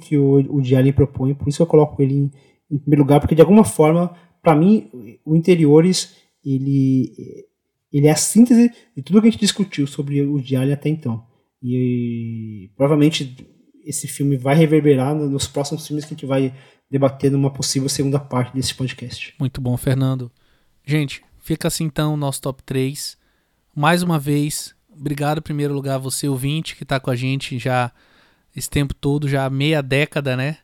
Woody Allen propõe, por isso que eu coloco ele em primeiro lugar, porque de alguma forma, para mim, o Interiores ele é a síntese de tudo que a gente discutiu sobre o Woody Allen até então. E provavelmente esse filme vai reverberar nos próximos filmes que a gente vai debater numa possível segunda parte desse podcast. Muito bom, Fernando. Gente, fica assim então o nosso top 3. Mais uma vez, obrigado em primeiro lugar a você, ouvinte, que está com a gente já esse tempo todo, já meia década, né?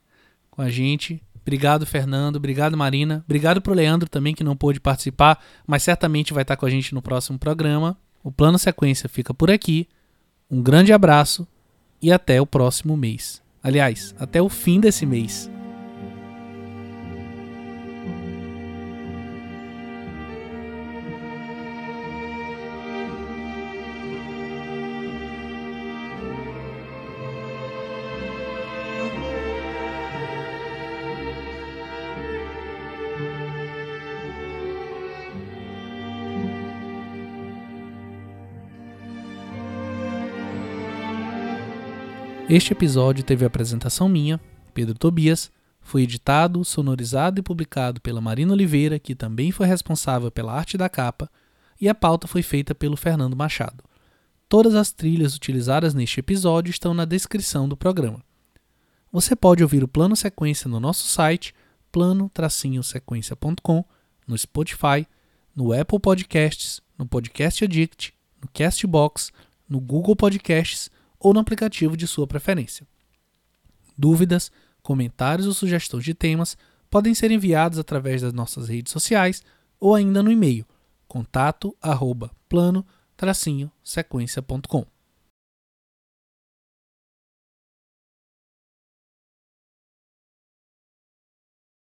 Com a gente. Obrigado, Fernando. Obrigado, Marina. Obrigado pro Leandro também, que não pôde participar, mas certamente vai estar com a gente no próximo programa. O Plano Sequência fica por aqui. Um grande abraço e até o próximo mês. Aliás, até o fim desse mês. Este episódio teve a apresentação minha, Pedro Tobias, foi editado, sonorizado e publicado pela Marina Oliveira, que também foi responsável pela arte da capa, e a pauta foi feita pelo Fernando Machado. Todas as trilhas utilizadas neste episódio estão na descrição do programa. Você pode ouvir o Plano Sequência no nosso site, plano-sequência.com, no Spotify, no Apple Podcasts, no Podcast Addict, no Castbox, no Google Podcasts, ou no aplicativo de sua preferência. Dúvidas, comentários ou sugestões de temas podem ser enviados através das nossas redes sociais ou aininda no e-mail contato@plano-sequencia.com.